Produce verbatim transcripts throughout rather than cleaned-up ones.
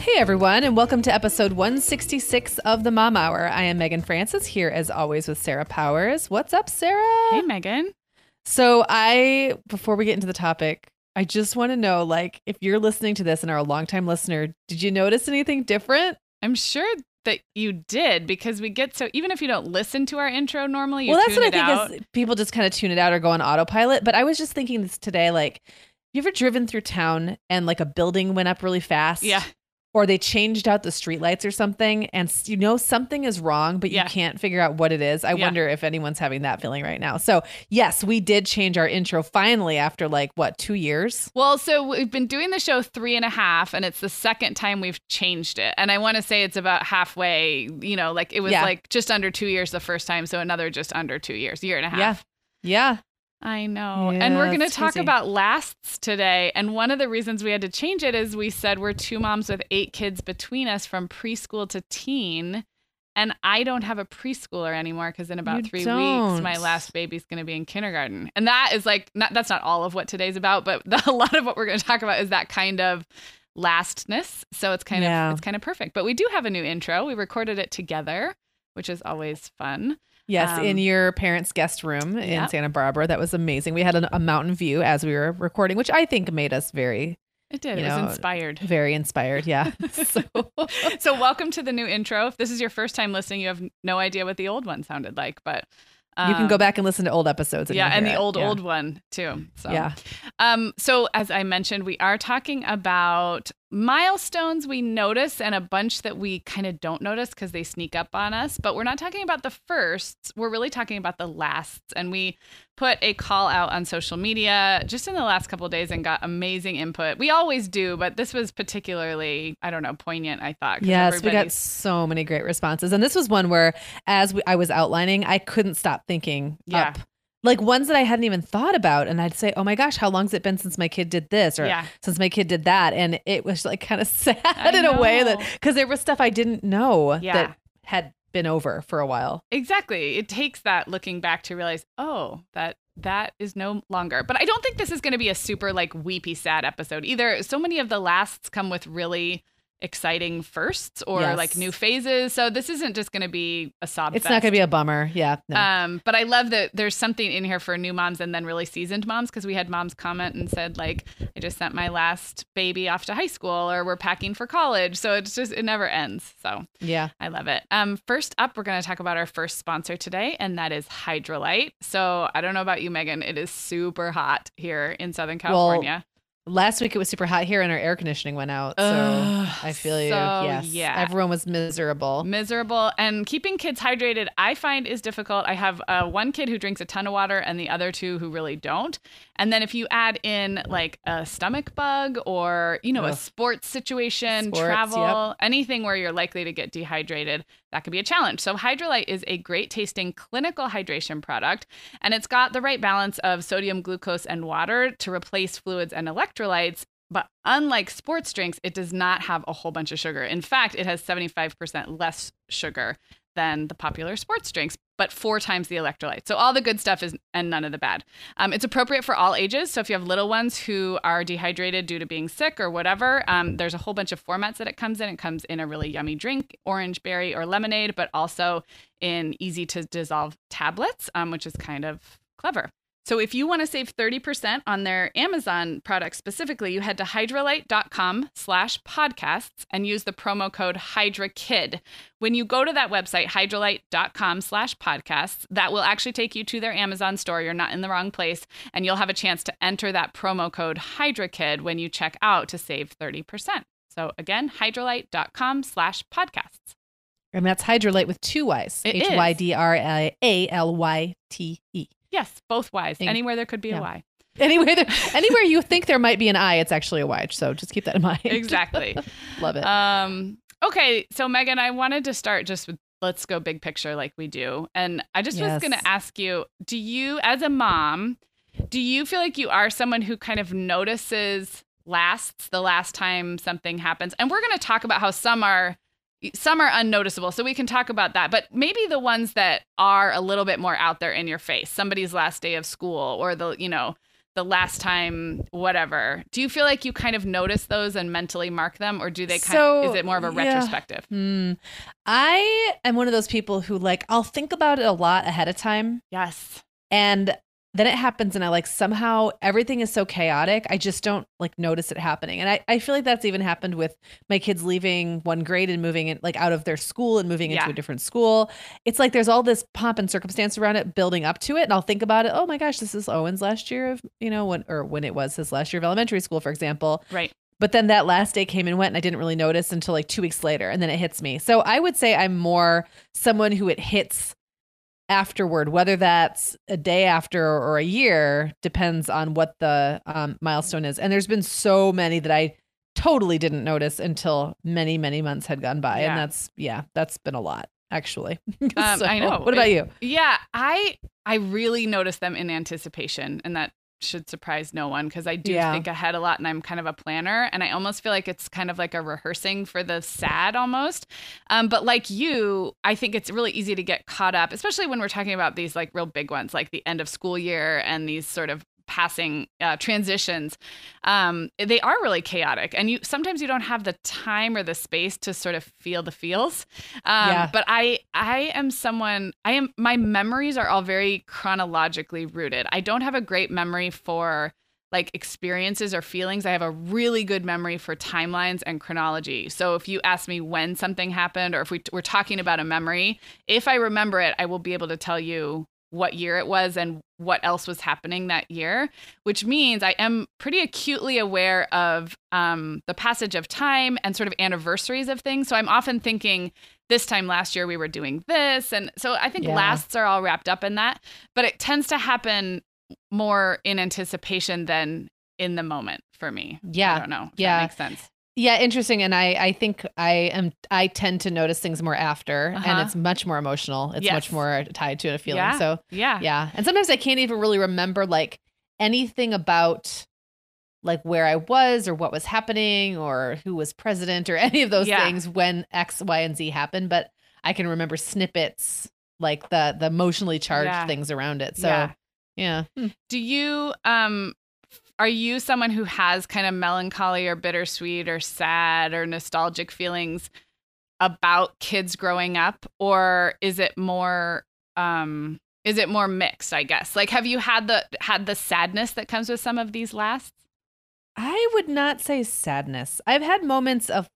Hey, everyone, and welcome to episode one sixty-six of the Mom Hour. I am Megan Francis, here as always with Sarah Powers. What's up, Sarah? Hey, Megan. So I, before we get into the topic, I just want to know, like, if you're listening to this and are a longtime listener, did you notice anything different? I'm sure that you did, because we get so, even if you don't listen to our intro normally, you well, that's tune what it I think out. Is people just kind of tune it out or go on autopilot. But I was just thinking this today, like, you ever driven through town and like a building went up really fast? Yeah. Or they changed out the streetlights or something, and you know something is wrong, but you yeah. can't figure out what it is. I yeah. wonder if anyone's having that feeling right now. So yes, we did change our intro finally after like, what, two years? Well, so we've been doing the show three and a half, and it's the second time we've changed it. And I want to say it's about halfway, you know, like it was yeah. like just under two years the first time. So another just under two years, year and a half. Yeah. Yeah. I know. Yeah, and we're going to talk crazy. about lasts today. And one of the reasons we had to change it is we said we're two moms with eight kids between us, from preschool to teen. And I don't have a preschooler anymore, because in about you three don't. weeks, my last baby's going to be in kindergarten. And that is like, not, that's not all of what today's about, but the, a lot of what we're going to talk about is that kind of lastness. So it's kind yeah. of, it's kind of perfect. But we do have a new intro. We recorded it together, which is always fun. Yes, um, in your parents' guest room in yeah. Santa Barbara. That was amazing. We had a, a mountain view as we were recording, which I think made us very... It did. It know, was inspired. Very inspired, yeah. so, so welcome to the new intro. If this is your first time listening, you have no idea what the old one sounded like, but... Um, you can go back and listen to old episodes. And yeah, and the it. old, yeah. old one, too. So. Yeah. Um, so as I mentioned, we are talking about milestones we notice and a bunch that we kind of don't notice because they sneak up on us. But we're not talking about the firsts. We're really talking about the lasts. And we put a call out on social media just in the last couple of days and got amazing input. We always do, but this was particularly, I don't know, poignant, I thought. Yes, we got so many great responses. And this was one where, as we, I was outlining, I couldn't stop thinking yeah. up, like ones that I hadn't even thought about. And I'd say, oh my gosh, how long's it been since my kid did this or yeah. since my kid did that? And it was like kind of sad I in know. a way, that because there was stuff I didn't know yeah. that had been over for a while. Exactly. It takes that looking back to realize, oh, that that is no longer. But I don't think this is going to be a super like weepy, sad episode either. So many of the lasts come with really exciting firsts or yes. like new phases. So this isn't just going to be a sob It's fest. Not going to be a bummer. Yeah. No. Um, but I love that there's something in here for new moms and then really seasoned moms, because we had moms comment and said, like, I just sent my last baby off to high school, or we're packing for college. So it's just, it never ends. So yeah, I love it. Um, first up, we're going to talk about our first sponsor today, and that is Hydralyte. So I don't know about you, Megan. It is super hot here in Southern California. Well, last week it was super hot here and our air conditioning went out. So Ugh, I feel you. So, yes. Yeah. Everyone was miserable. Miserable. And keeping kids hydrated, I find, is difficult. I have uh, one kid who drinks a ton of water and the other two who really don't. And then if you add in like a stomach bug or, you know, Ugh. a sports situation, sports, travel, yep. anything where you're likely to get dehydrated, that could be a challenge. So Hydralyte is a great tasting clinical hydration product, and it's got the right balance of sodium, glucose, and water to replace fluids and electrolytes. But unlike sports drinks, it does not have a whole bunch of sugar. In fact, it has seventy-five percent less sugar than the popular sports drinks, but four times the electrolytes. So all the good stuff is, and none of the bad. Um, it's appropriate for all ages. So if you have little ones who are dehydrated due to being sick or whatever, um, there's a whole bunch of formats that it comes in. It comes in a really yummy drink, orange, berry, or lemonade, but also in easy to dissolve tablets, um, which is kind of clever. So if you want to save thirty percent on their Amazon products specifically, you head to hydralyte.com slash podcasts and use the promo code HYDRAKID. When you go to that website, hydralyte.com slash podcasts, that will actually take you to their Amazon store. You're not in the wrong place, and you'll have a chance to enter that promo code HYDRAKID when you check out to save thirty percent. So again, hydralyte.com slash podcasts. And that's Hydralyte with two Y's. H Y D R A L Y T E. Yes, both Y's. Anywhere there could be yeah. a Y. Anywhere, there, anywhere you think there might be an I, it's actually a Y. So just keep that in mind. Exactly. Love it. Um, okay, so Megan, I wanted to start just with let's go big picture like we do. And I just yes. was going to ask you, do you, as a mom, do you feel like you are someone who kind of notices lasts the last time something happens? And we're going to talk about how some are Some are unnoticeable, so we can talk about that. But maybe the ones that are a little bit more out there in your face, somebody's last day of school or the, you know, the last time, whatever. Do you feel like you kind of notice those and mentally mark them, or do they kind so, of, is it more of a retrospective? Yeah. Mm. I am one of those people who, like, I'll think about it a lot ahead of time. Yes. And then it happens and I like somehow everything is so chaotic. I just don't like notice it happening. And I, I feel like that's even happened with my kids leaving one grade and moving in, like out of their school and moving yeah. into a different school. It's like there's all this pomp and circumstance around it building up to it. And I'll think about it. Oh, my gosh, this is Owen's last year of, you know, when or when it was his last year of elementary school, for example. Right. But then that last day came and went and I didn't really notice until like two weeks later. And then it hits me. So I would say I'm more someone who it hits afterward, whether that's a day after or a year, depends on what the um, milestone is. And there's been so many that I totally didn't notice until many, many months had gone by. Yeah. And that's, yeah, that's been a lot, actually. Um, so, I know. What about you? Yeah, I I really notice them in anticipation. And that should surprise no one because I do yeah. think ahead a lot and I'm kind of a planner. And I almost feel like it's kind of like a rehearsing for the sad almost. Um, but like you, I think it's really easy to get caught up, especially when we're talking about these like real big ones, like the end of school year and these sort of passing uh, transitions. Um, they are really chaotic. And you sometimes you don't have the time or the space to sort of feel the feels. Um, yeah. But I I am someone, I am my memories are all very chronologically rooted. I don't have a great memory for like experiences or feelings. I have a really good memory for timelines and chronology. So if you ask me when something happened or if we, we're talking about a memory, if I remember it, I will be able to tell you what year it was and what else was happening that year, which means I am pretty acutely aware of um, the passage of time and sort of anniversaries of things. So I'm often thinking this time last year we were doing this. And so I think yeah. lasts are all wrapped up in that, but it tends to happen more in anticipation than in the moment for me. Yeah. I don't know if yeah. that makes sense. Yeah, interesting. And I, I think I am I tend to notice things more after uh-huh. and it's much more emotional. It's yes. much more tied to a feeling. Yeah. So yeah. Yeah. And sometimes I can't even really remember like anything about like where I was or what was happening or who was president or any of those yeah. things when X, Y, and Z happened. But I can remember snippets like the the emotionally charged yeah. things around it. So yeah. yeah. Do you um Are you someone who has kind of melancholy or bittersweet or sad or nostalgic feelings about kids growing up? Or is it more, um, is it more mixed, I guess? Like, have you had the, had the sadness that comes with some of these lasts? I would not say sadness. I've had moments of,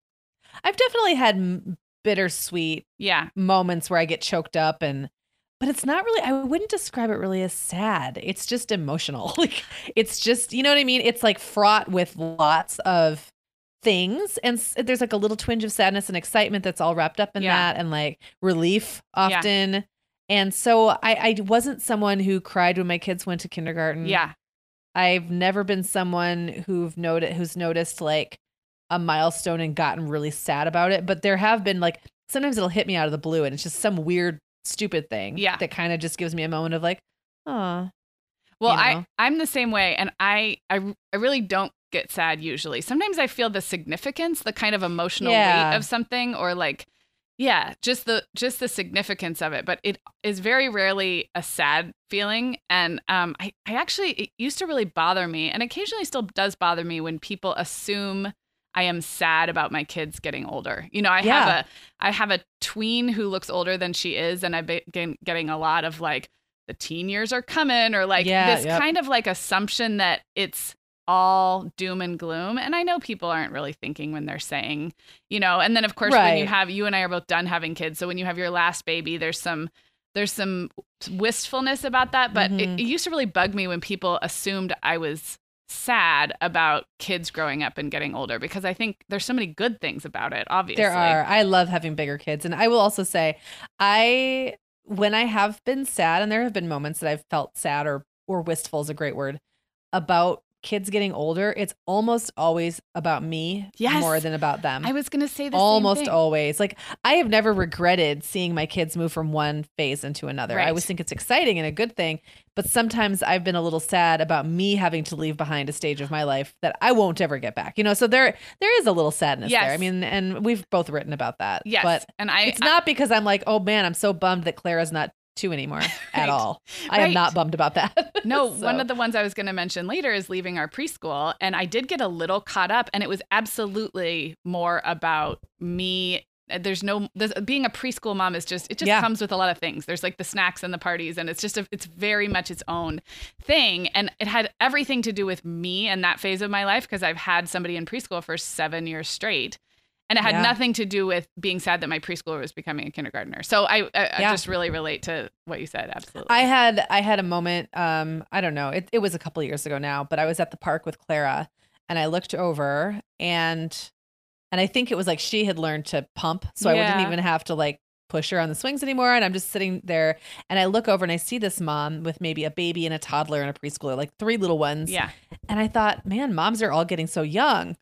I've definitely had bittersweet yeah. moments where I get choked up and, but it's not really, I wouldn't describe it really as sad. It's just emotional. Like it's just, you know what I mean? It's like fraught with lots of things. And there's like a little twinge of sadness and excitement that's all wrapped up in yeah. that and like relief often. Yeah. And so I, I wasn't someone who cried when my kids went to kindergarten. Yeah. I've never been someone who've noticed, who's noticed like a milestone and gotten really sad about it. But there have been like, sometimes it'll hit me out of the blue and it's just some weird stupid thing yeah. that kind of just gives me a moment of like, oh, well, you know. I, I'm the same way. And I, I, I really don't get sad usually. Sometimes I feel the significance, the kind of emotional yeah. weight of something or like, yeah, just the, just the significance of it. But it is very rarely a sad feeling. And um, I, I actually, it used to really bother me and occasionally still does bother me when people assume I am sad about my kids getting older. You know, I yeah. have a I have a tween who looks older than she is, and I've been getting a lot of like the teen years are coming, or like yeah, this yep. kind of like assumption that it's all doom and gloom. And I know people aren't really thinking when they're saying, you know. And then of course right. when you have you and I are both done having kids, so when you have your last baby, there's some there's some wistfulness about that. But mm-hmm. it, it used to really bug me when people assumed I was sad about kids growing up and getting older, because I think there's so many good things about it. Obviously there are. I love having bigger kids. And I will also say I, when I have been sad, and there have been moments that I've felt sad or, or wistful is a great word, about kids getting older, it's almost always about me yes. more than about them. I was going to say the almost same thing. Always. Like, I have never regretted seeing my kids move from one phase into another. Right. I always think it's exciting and a good thing, but sometimes I've been a little sad about me having to leave behind a stage of my life that I won't ever get back. You know, so there, there is a little sadness yes. there. I mean, and we've both written about that. Yes. But and I, it's I, not because I'm like, oh man, I'm so bummed that Clara's not two anymore right. at all. I right. am not bummed about that. No, so. One of the ones I was going to mention later is leaving our preschool. And I did get a little caught up, and it was absolutely more about me. There's no, there's, being a preschool mom is just, it just yeah. comes with a lot of things. There's like the snacks and the parties, and it's just, a, it's very much its own thing. And it had everything to do with me and that phase of my life, because I've had somebody in preschool for seven years straight. And it had yeah. nothing to do with being sad that my preschooler was becoming a kindergartner. So I, I, yeah. I just really relate to what you said. Absolutely. I had I had a moment. Um, I don't know. It, it was a couple of years ago now, but I was at the park with Clara, and I looked over, and and I think it was like she had learned to pump, so yeah. I didn't even have to like push her on the swings anymore. And I'm just sitting there, and I look over and I see this mom with maybe a baby and a toddler and a preschooler, like three little ones. Yeah. And I thought, man, moms are all getting so young.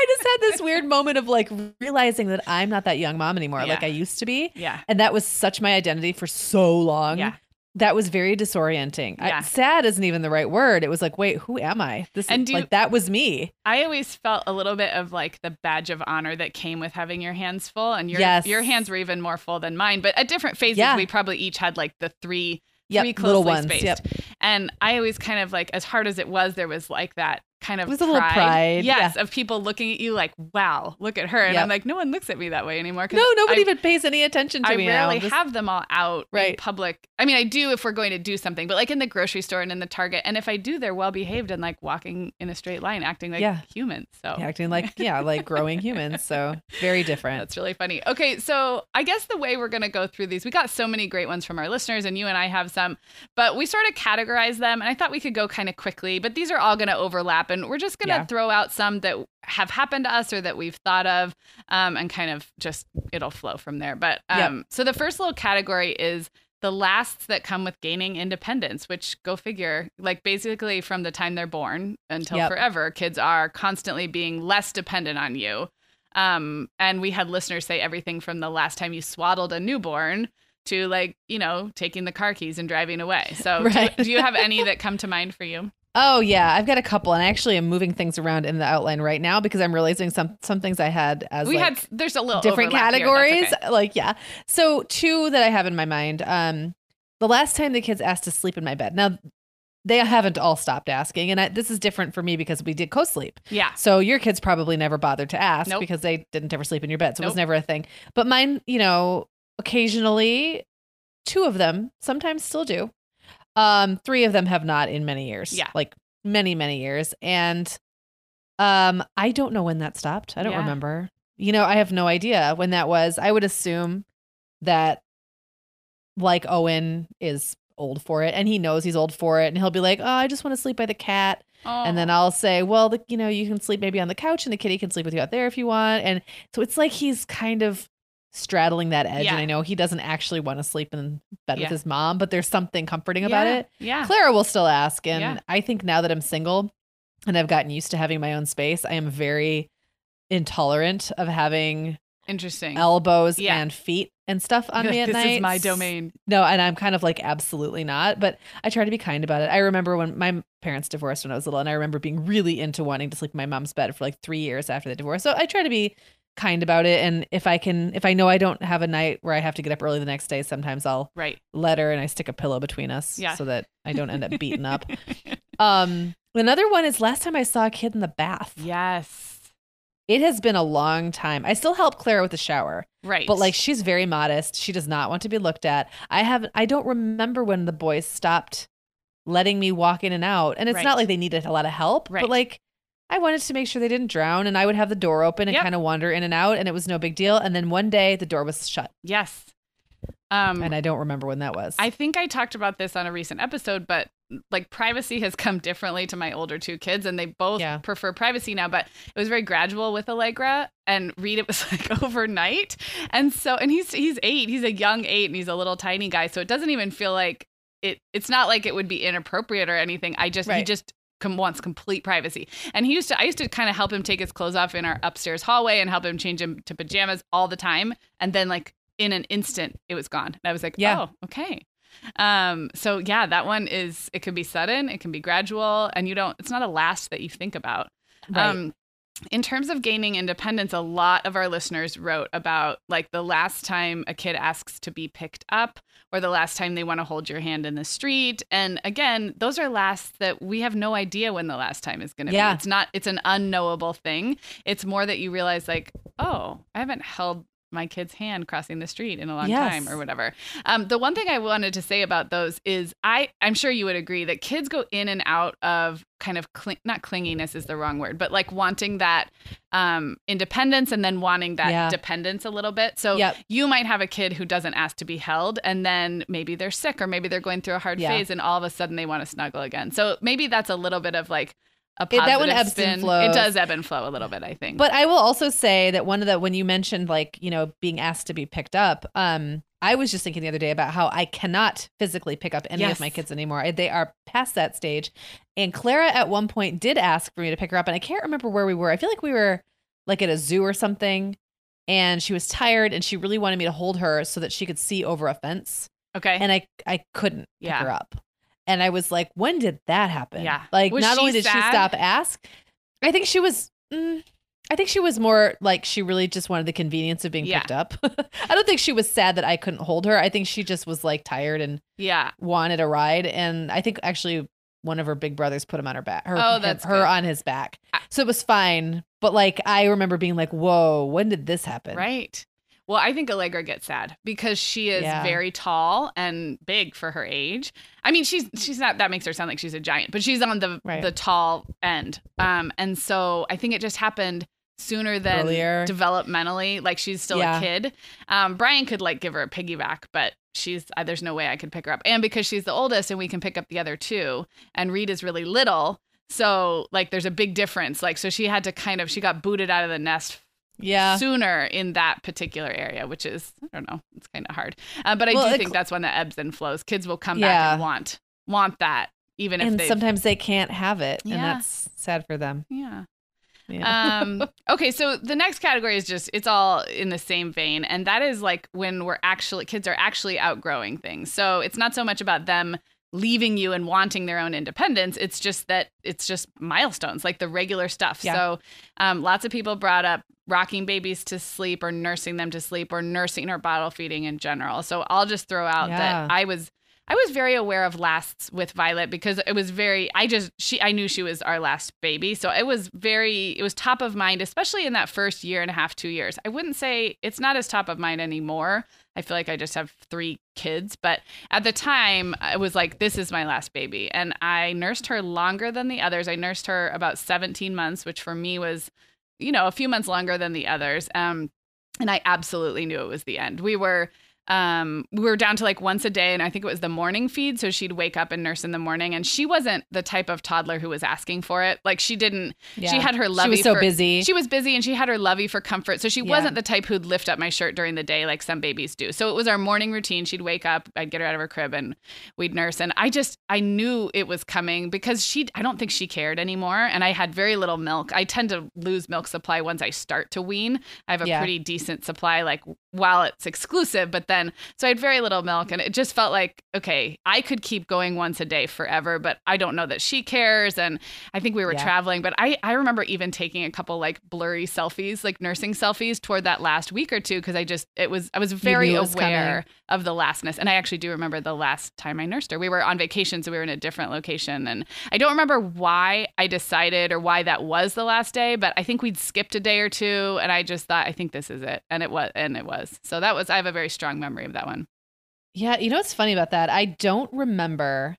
I just had this weird moment of like realizing that I'm not that young mom anymore. Yeah. Like I used to be. Yeah. And that was such my identity for so long. Yeah. That was very disorienting. Yeah. I, sad isn't even the right word. It was like, wait, who am I? This and is, do like, you, that was me. I always felt a little bit of like the badge of honor that came with having your hands full, and your, yes. your hands were even more full than mine, but at different phases, yeah. we probably each had like the three, yep. three closely little ones. Spaced. Yep. And I always kind of like, as hard as it was, there was like that kind of it was pride. A little pride. Yes. Yeah. Of people looking at you like, wow, look at her. And yep. I'm like, no one looks at me that way anymore. No, nobody I, even pays any attention to I me. I rarely now. have them all out right. in public. I mean, I do if we're going to do something, but like in the grocery store and in the Target. And if I do, they're well behaved and like walking in a straight line, acting like yeah. humans. So yeah, acting like, yeah, like growing humans. So very different. That's really funny. Okay. So I guess the way we're going to go through these, we got so many great ones from our listeners, and you and I have some, but we sort of categorize them. And I thought we could go kind of quickly, but these are all going to overlap. And we're just going to yeah. throw out some that have happened to us or that we've thought of, um, and kind of just it'll flow from there. But um, yep. so the first little category is the lasts that come with gaining independence, which go figure, like basically from the time they're born until yep. forever, kids are constantly being less dependent on you. Um, and we had listeners say everything from the last time you swaddled a newborn to like, you know, taking the car keys and driving away. So right. do, do you have any that come to mind for you? Oh, yeah. I've got a couple, and I actually am moving things around in the outline right now because I'm realizing some some things I had as we like had. There's a little different categories. Okay. Like, yeah. So two that I have in my mind. Um, the last time the kids asked to sleep in my bed. Now, they haven't all stopped asking. And I, this is different for me because we did co-sleep. Yeah. So your kids probably never bothered to ask nope. because they didn't ever sleep in your bed. So nope. it was never a thing. But mine, you know, occasionally two of them sometimes still do. Um, three of them have not in many years, yeah, like many, many years. And, um, I don't know when that stopped. I don't yeah. remember, you know, I have no idea when that was. I would assume that like Owen is old for it, and he knows he's old for it, and he'll be like, oh, I just want to sleep by the cat. Oh. And then I'll say, well, the, you know, you can sleep maybe on the couch, and the kitty can sleep with you out there if you want. And so it's like, he's kind of straddling that edge, yeah. and I know he doesn't actually want to sleep in bed yeah. with his mom, but there's something comforting about yeah. it. Yeah, Clara will still ask, and yeah. I think now that I'm single and I've gotten used to having my own space, I am very intolerant of having interesting elbows yeah. and feet and stuff on You're me like, at this night. This is my domain. No, and I'm kind of like absolutely not, but I try to be kind about it. I remember when my parents divorced when I was little, and I remember being really into wanting to sleep in my mom's bed for like three years after the divorce. So I try to be kind about it, and if I can, if I know I don't have a night where I have to get up early the next day, sometimes I'll right. let her, and I stick a pillow between us yeah. so that I don't end up beaten up. Um, another one is last time I saw a kid in the bath. Yes, it has been a long time. I still help Clara with the shower, right? But like she's very modest; she does not want to be looked at. I have, I don't remember when the boys stopped letting me walk in and out, and it's right. not like they needed a lot of help, right. but like. I wanted to make sure they didn't drown, and I would have the door open and yep. kind of wander in and out, and it was no big deal. And then one day the door was shut. Yes. Um, and I don't remember when that was. I think I talked about this on a recent episode, but like privacy has come differently to my older two kids, and they both yeah. prefer privacy now, but it was very gradual with Allegra, and Reed, it was like overnight. And so, and he's, he's eight, he's a young eight, and he's a little tiny guy. So it doesn't even feel like it, it's not like it would be inappropriate or anything. I just, right. he just, com- wants complete privacy. And he used to, I used to kind of help him take his clothes off in our upstairs hallway and help him change him to pajamas all the time. And then like in an instant, it was gone. And I was like, yeah. oh, okay. Um, so yeah, that one is, it can be sudden, it can be gradual, and you don't, it's not a last that you think about. Right. Um, in terms of gaining independence, a lot of our listeners wrote about like the last time a kid asks to be picked up or the last time they want to hold your hand in the street. And again, those are lasts that we have no idea when the last time is going to yeah. be. It's not, it's an unknowable thing. It's more that you realize like, oh, I haven't held my kid's hand crossing the street in a long yes. time or whatever. Um, the one thing I wanted to say about those is I, I'm sure you would agree that kids go in and out of kind of cling, not clinginess is the wrong word, but like wanting that um, independence and then wanting that yeah. dependence a little bit. So yep. you might have a kid who doesn't ask to be held and then maybe they're sick or maybe they're going through a hard yeah. phase and all of a sudden they want to snuggle again. So maybe that's a little bit of like, It, that one ebbs spin. and flows. It does ebb and flow a little bit, I think. But I will also say that one of the when you mentioned like, you know, being asked to be picked up, um, I was just thinking the other day about how I cannot physically pick up any yes. of my kids anymore. They are past that stage. And Clara at one point did ask for me to pick her up, and I can't remember where we were. I feel like we were like at a zoo or something, and she was tired and she really wanted me to hold her so that she could see over a fence. Okay. And I I couldn't pick yeah. her up. And I was like, when did that happen? Yeah. Like, was not only did sad? she stop ask, I think she was, mm, I think she was more like, she really just wanted the convenience of being yeah. picked up. I don't think she was sad that I couldn't hold her. I think she just was like tired and yeah. wanted a ride. And I think actually one of her big brothers put him on her back, her, oh, that's her, her on his back. So it was fine. But like, I remember being like, whoa, when did this happen? Right. Well, I think Allegra gets sad because she is yeah. very tall and big for her age. I mean, she's she's not, that makes her sound like she's a giant, but she's on the right. the tall end. Um, and so I think it just happened sooner than Earlier. developmentally. Like she's still yeah. a kid. Um, Brian could like give her a piggyback, but she's uh, there's no way I could pick her up. And because she's the oldest and we can pick up the other two, and Reed is really little. So like there's a big difference. Like, so she had to kind of, she got booted out of the nest Yeah, sooner in that particular area, which is, I don't know, it's kind of hard. Uh, but I well, do think that's one that ebbs and flows. Kids will come yeah. back and want want that, even if and they... sometimes they can't have it, yeah. and that's sad for them. Yeah. yeah. Um. Okay, so the next category is just, it's all in the same vein, and that is like when we're actually, kids are actually outgrowing things. So it's not so much about them leaving you and wanting their own independence. It's just that it's just milestones, like the regular stuff. Yeah. So um, lots of people brought up rocking babies to sleep or nursing them to sleep or nursing or bottle feeding in general. So I'll just throw out yeah. that I was I was very aware of lasts with Violet because it was very I just she I knew she was our last baby. So it was very it was top of mind, especially in that first year and a half, two years. I wouldn't say it's not as top of mind anymore. I feel like I just have three kids, but at the time I was like, this is my last baby. And I nursed her longer than the others. I nursed her about seventeen months, which for me was, you know, a few months longer than the others. Um, and I absolutely knew it was the end. We were, um, we were down to like once a day, and I think it was the morning feed. So she'd wake up and nurse in the morning, and she wasn't the type of toddler who was asking for it. Like she didn't, yeah. she had her lovey. She was so for, busy. She was busy and she had her lovey for comfort. So she yeah. wasn't the type who'd lift up my shirt during the day like some babies do. So it was our morning routine. She'd wake up, I'd get her out of her crib, and we'd nurse. And I just, I knew it was coming because she, I don't think she cared anymore. And I had very little milk. I tend to lose milk supply once I start to wean. I have a yeah. pretty decent supply, like while it's exclusive, but then so I had very little milk, and it just felt like, okay, I could keep going once a day forever, but I don't know that she cares. And I think we were yeah. traveling, but I, I remember even taking a couple like blurry selfies, like nursing selfies toward that last week or two. Cause I just, it was, I was very was aware coming. of the lastness. And I actually do remember the last time I nursed her, we were on vacation. So we were in a different location, and I don't remember why I decided or why that was the last day, but I think we'd skipped a day or two, and I just thought, I think this is it. And it was, and it was, so that was, I have a very strong memory of that one. Yeah. You know, what's funny about that? I don't remember.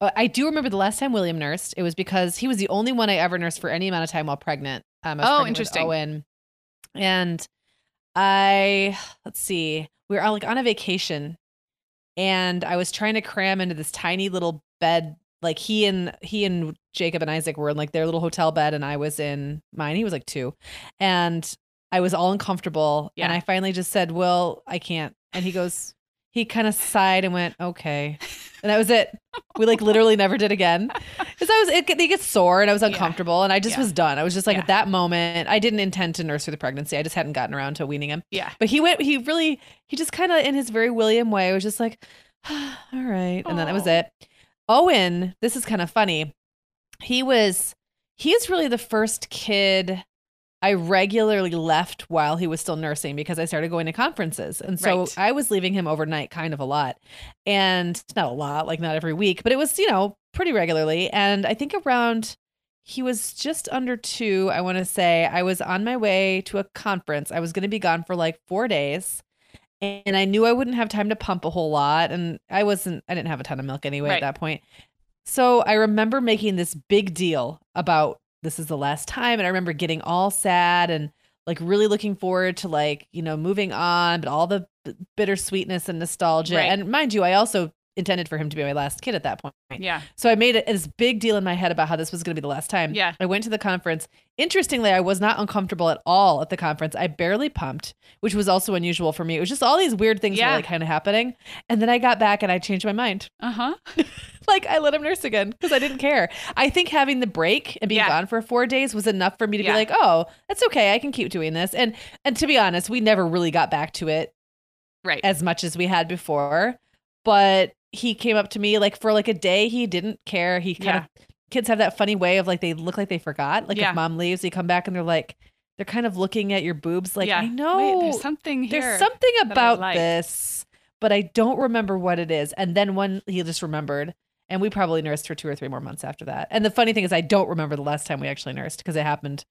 I do remember the last time William nursed. It was because he was the only one I ever nursed for any amount of time while pregnant. Um, I was oh, pregnant interesting. With Owen. And I, let's see, we were like on a vacation, and I was trying to cram into this tiny little bed. Like he and he and Jacob and Isaac were in like their little hotel bed, and I was in mine. He was like two, and I was all uncomfortable. Yeah. And I finally just said, well, I can't. And he goes, he kind of sighed and went, okay. And that was it. We like literally never did again. Because I was, it, it gets sore and I was uncomfortable yeah. and I just yeah. was done. I was just like yeah. at that moment, I didn't intend to nurse through the pregnancy. I just hadn't gotten around to weaning him. Yeah. But he went, he really, he just kind of in his very William way was just like, oh, all right. And oh. then that was it. Owen, this is kind of funny. He was, he is really the first kid I regularly left while he was still nursing because I started going to conferences. And so right. I was leaving him overnight kind of a lot, and not a lot, like not every week, but it was, you know, pretty regularly. And I think around, he was just under two. I want to say I was on my way to a conference. I was going to be gone for like four days and I knew I wouldn't have time to pump a whole lot. And I wasn't, I didn't have a ton of milk anyway right. at that point. So I remember making this big deal about this is the last time. And I remember getting all sad and like really looking forward to like, you know, moving on, but all the b- bittersweetness and nostalgia. Right. And mind you, I also intended for him to be my last kid at that point. Yeah. So I made it this big deal in my head about how this was going to be the last time. Yeah. I went to the conference. Interestingly, I was not uncomfortable at all at the conference. I barely pumped, which was also unusual for me. It was just all these weird things yeah. were like kind of happening. And then I got back and I changed my mind. Uh-huh. Like I let him nurse again because I didn't care. I think having the break and being yeah. gone for four days was enough for me to yeah. be like, oh, that's okay. I can keep doing this. And, and to be honest, we never really got back to it right. as much as we had before. But he came up to me like for like a day. He didn't care. He kind yeah. of, kids have that funny way of like, they look like they forgot. Like yeah. if mom leaves, they come back and they're like, they're kind of looking at your boobs. Like, yeah. I know Wait, there's something here. There's something about like. this, but I don't remember what it is. And then one, he just remembered. And we probably nursed for two or three more months after that. And the funny thing is, I don't remember the last time we actually nursed because it happened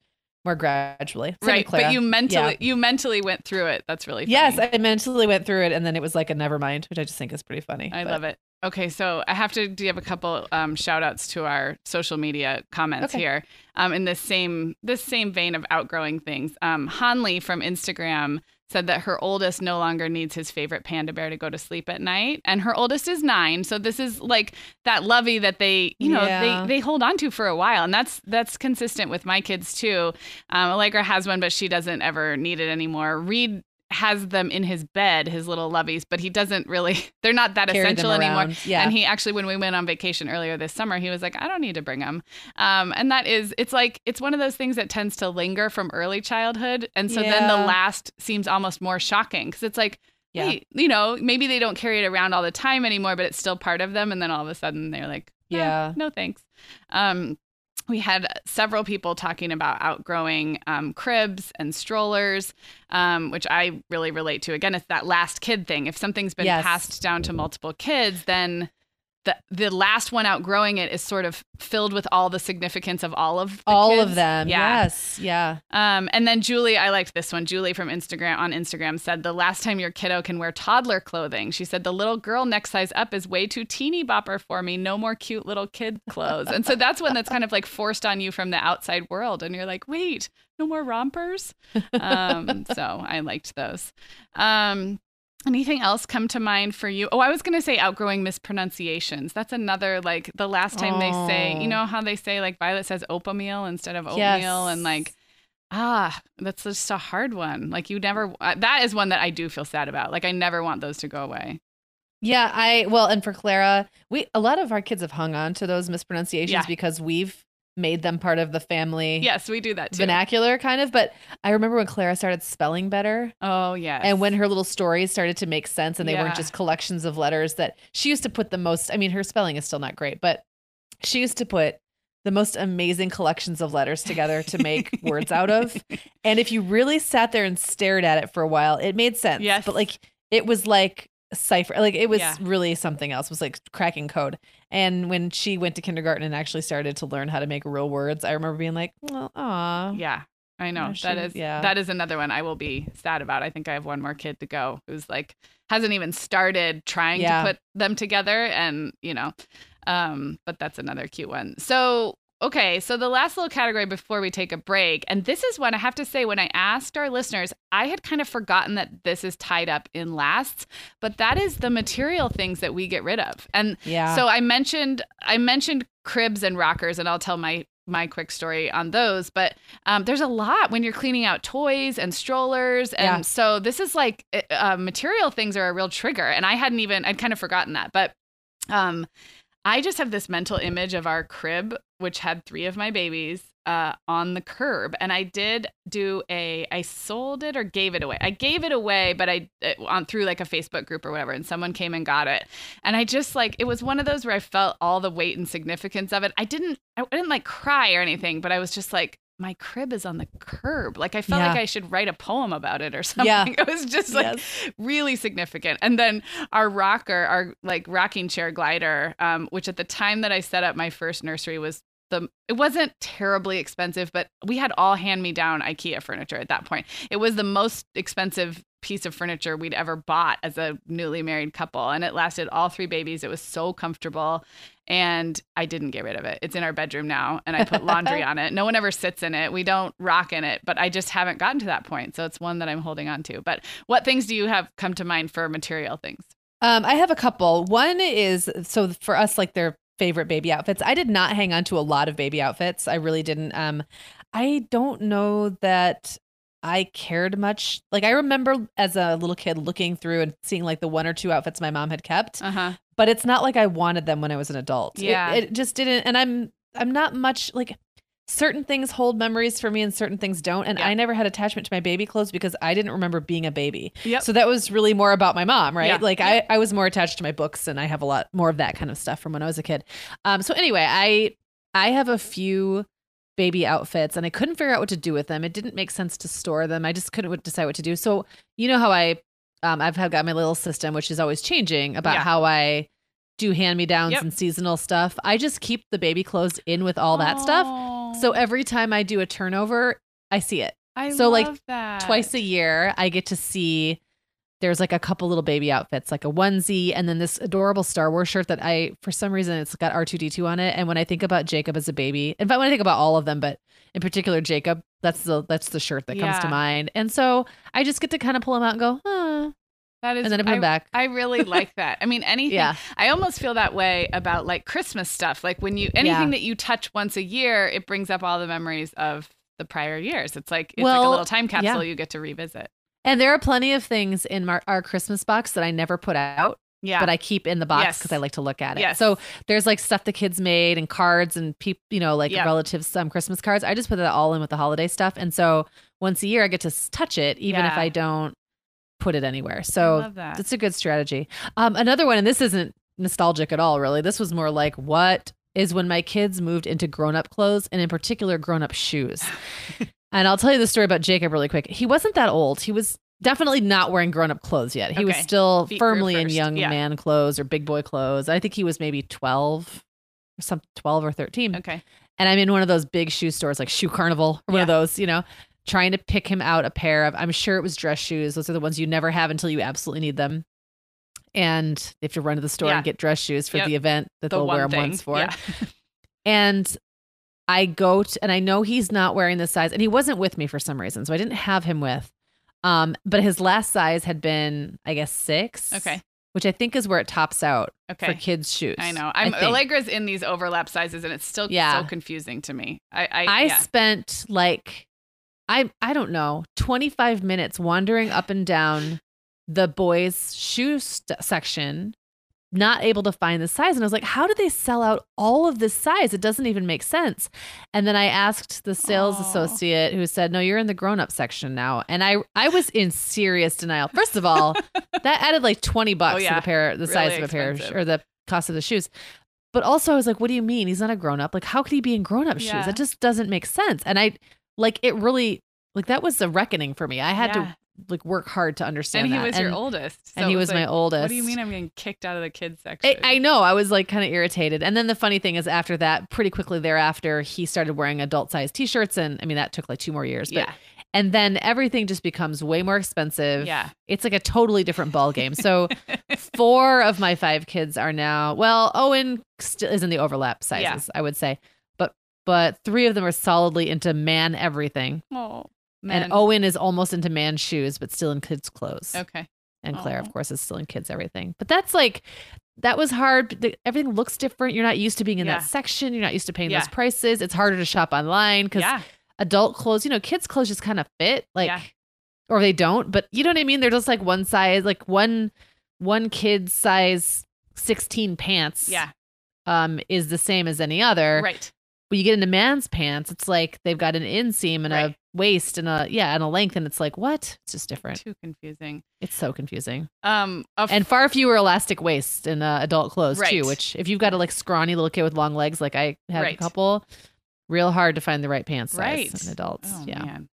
more gradually. Same right, but you mentally yeah. you mentally went through it. That's really funny. Yes, I mentally went through it, and then it was like a never mind, which I just think is pretty funny. I but. love it. Okay, so I have to give a couple um, shout outs to our social media comments okay. here. Um, in this same this same vein of outgrowing things, um, Hanley from Instagram said that her oldest no longer needs his favorite panda bear to go to sleep at night. And her oldest is nine. So this is like that lovey that they, you know, yeah. they, they hold on to for a while. And that's that's consistent with my kids, too. Um, Allegra has one, but she doesn't ever need it anymore. Reed has them in his bed, his little loveys, but he doesn't really, they're not that Carry essential anymore. Yeah. And he actually, when we went on vacation earlier this summer, he was like, I don't need to bring them. Um, and that is, it's like, it's one of those things that tends to linger from early childhood. And so yeah. then the last seems almost more shocking because it's like, yeah. hey, you know, maybe they don't carry it around all the time anymore, but it's still part of them. And then all of a sudden they're like, no, yeah, no thanks. Um, We had several people talking about outgrowing um, cribs and strollers, um, which I really relate to. Again, it's that last kid thing. If something's been yes. passed down to multiple kids, then the the last one outgrowing it is sort of filled with all the significance of all of the all kids. of them. Yeah. Yes, yeah. Um, and then Julie, I liked this one. Julie from Instagram on Instagram said the last time your kiddo can wear toddler clothing. She said the little girl neck size up is way too teeny bopper for me. No more cute little kid clothes. And so that's one that's kind of like forced on you from the outside world, and you're like, wait, no more rompers. Um, so I liked those. Um, Anything else come to mind for you? Oh, I was going to say outgrowing mispronunciations. That's another, like the last time oh. they say, you know how they say like Violet says opa-meal instead of oatmeal yes. and like, ah, that's just a hard one. Like you never, uh, that is one that I do feel sad about. Like I never want those to go away. Yeah. I, well, and for Clara, we, a lot of our kids have hung on to those mispronunciations yeah. because we've made them part of the family. Yes, we do that too. Vernacular kind of. But I remember when Clara started spelling better. Oh, yeah. And when her little stories started to make sense and they yeah. weren't just collections of letters that she used to put the most, I mean, her spelling is still not great, but she used to put the most amazing collections of letters together to make words out of. And if you really sat there and stared at it for a while, it made sense. Yes. But like, it was like cipher, like it was yeah. really something else. It was like cracking code. And when she went to kindergarten and actually started to learn how to make real words, I remember being like, well, aw. Yeah, I know. She, that is yeah. that is another one I will be sad about. I think I have one more kid to go who's like hasn't even started trying yeah. to put them together, and you know, um but that's another cute one. So okay, so the last little category before we take a break, and this is one I have to say, when I asked our listeners, I had kind of forgotten that this is tied up in lasts, but that is the material things that we get rid of. And yeah. so I mentioned I mentioned cribs and rockers, and I'll tell my my quick story on those, but um, there's a lot when you're cleaning out toys and strollers. And yeah. so this is like uh, material things are a real trigger, and I hadn't even, I'd kind of forgotten that, but um I just have this mental image of our crib, which had three of my babies uh, on the curb. And I did do a, I sold it or gave it away. I gave it away, but I, it, on through like a Facebook group or whatever, and someone came and got it. And I just like, it was one of those where I felt all the weight and significance of it. I didn't, I didn't like cry or anything, but I was just like, my crib is on the curb. Like I felt yeah. like I should write a poem about it or something. Yeah. It was just like yes. really significant. And then our rocker, our like rocking chair glider, um, which at the time that I set up my first nursery was the, it wasn't terribly expensive, but we had all hand-me-down IKEA furniture at that point. It was the most expensive piece of furniture we'd ever bought as a newly married couple. And it lasted all three babies. It was so comfortable. And I didn't get rid of it. It's in our bedroom now. And I put laundry on it. No one ever sits in it. We don't rock in it, but I just haven't gotten to that point. So it's one that I'm holding on to. But what things do you have come to mind for material things? Um, I have a couple. One is, so for us, like they're favorite baby outfits. I did not hang on to a lot of baby outfits. I really didn't. Um, I don't know that I cared much. Like I remember as a little kid looking through and seeing like the one or two outfits my mom had kept, uh-huh. but it's not like I wanted them when I was an adult. Yeah. It, it just didn't. And I'm, I'm not much like certain things hold memories for me and certain things don't. And yeah. I never had attachment to my baby clothes because I didn't remember being a baby. Yep. So that was really more about my mom, right? Yeah. Like yeah. I, I was more attached to my books and I have a lot more of that kind of stuff from when I was a kid. Um, so anyway, I, I have a few baby outfits and I couldn't figure out what to do with them. It didn't make sense to store them. I just couldn't decide what to do. So you know how I, um, I've got my little system, which is always changing about yeah. how I do hand-me-downs yep. and seasonal stuff. I just keep the baby clothes in with all that Aww. Stuff. So every time I do a turnover, I see it. I so love like that. Twice a year, I get to see there's like a couple little baby outfits, like a onesie and then this adorable Star Wars shirt that I, for some reason, it's got R two D two on it. And when I think about Jacob as a baby, in fact, when I think about all of them, but in particular, Jacob, that's the that's the shirt that yeah. comes to mind. And so I just get to kind of pull them out and go, huh. That is, and then I'm I, back. I really like that. I mean, anything. Yeah. I almost feel that way about like Christmas stuff. Like when you anything yeah. that you touch once a year, it brings up all the memories of the prior years. It's like it's well, like a little time capsule yeah. you get to revisit. And there are plenty of things in my, our Christmas box that I never put out. Yeah. But I keep in the box because yes. I like to look at it. Yes. So there's like stuff the kids made and cards and people, you know, like yeah. relatives, um, Christmas cards. I just put that all in with the holiday stuff. And so once a year I get to touch it, even yeah. if I don't put it anywhere. So it's a good strategy. Um, another one, and this isn't nostalgic at all, really. This was more like, what is when my kids moved into grown-up clothes and in particular grown-up shoes. And I'll tell you the story about Jacob really quick. He wasn't that old. He was definitely not wearing grown-up clothes yet. He okay. was still Feet firmly in young yeah. man clothes or big boy clothes. I think he was maybe twelve or some twelve or thirteen. Okay. And I'm in one of those big shoe stores, like Shoe Carnival or one yeah. of those, you know, trying to pick him out a pair of, I'm sure it was dress shoes. Those are the ones you never have until you absolutely need them. And they have to run to the store yeah. and get dress shoes for yep. the event that the they'll wear them thing. Once for. Yeah. And I go to, and I know he's not wearing this size and he wasn't with me for some reason. So I didn't have him with, um, but his last size had been, I guess, six. Okay. Which I think is where it tops out okay. for kids' shoes. I know. I'm I Allegra's in these overlap sizes and it's still yeah. so confusing to me. I, I, I yeah. spent like, I I don't know, twenty-five minutes wandering up and down the boys' shoe st- section, not able to find the size. And I was like, how do they sell out all of this size? It doesn't even make sense. And then I asked the sales Aww. Associate who said, no, you're in the grown-up section now. And I I was in serious denial. First of all, that added like twenty bucks oh, yeah. to the pair, the really size of a pair expensive. Or the cost of the shoes. But also I was like, what do you mean? He's not a grown-up. Like, how could he be in grown-up yeah. shoes? That just doesn't make sense. And I... Like it really, like that was a reckoning for me. I had yeah. to like work hard to understand. And he that. was and, your oldest. So and he was like, my oldest. What do you mean I'm getting kicked out of the kids section? I, I know. I was like kind of irritated. And then the funny thing is after that, pretty quickly thereafter, he started wearing adult sized t-shirts. And I mean, that took like two more years. But, yeah. And then everything just becomes way more expensive. Yeah. It's like a totally different ball game. So four of my five kids are now, well, Owen still is in the overlap sizes, yeah. I would say. But three of them are solidly into man everything. Oh, man. And Owen is almost into man shoes, but still in kids' clothes. Okay. And Claire, Aww. Of course, is still in kids everything. But that's like, that was hard. Everything looks different. You're not used to being in yeah. that section. You're not used to paying yeah. those prices. It's harder to shop online because yeah. adult clothes, you know, kids' clothes just kind of fit, like, yeah. or they don't. But you know what I mean? They're just like one size, like one, one kid's size sixteen pants. Yeah. um, is the same as any other. Right. But you get into man's pants, it's like they've got an inseam and right. a waist and a, yeah, and a length. And it's like, what? It's just different. Too confusing. It's so confusing. Um, f- And far fewer elastic waists in uh, adult clothes right. too, which if you've got a like scrawny little kid with long legs, like I had right. a couple, real hard to find the right pants size right. in adults. Oh, yeah. Man.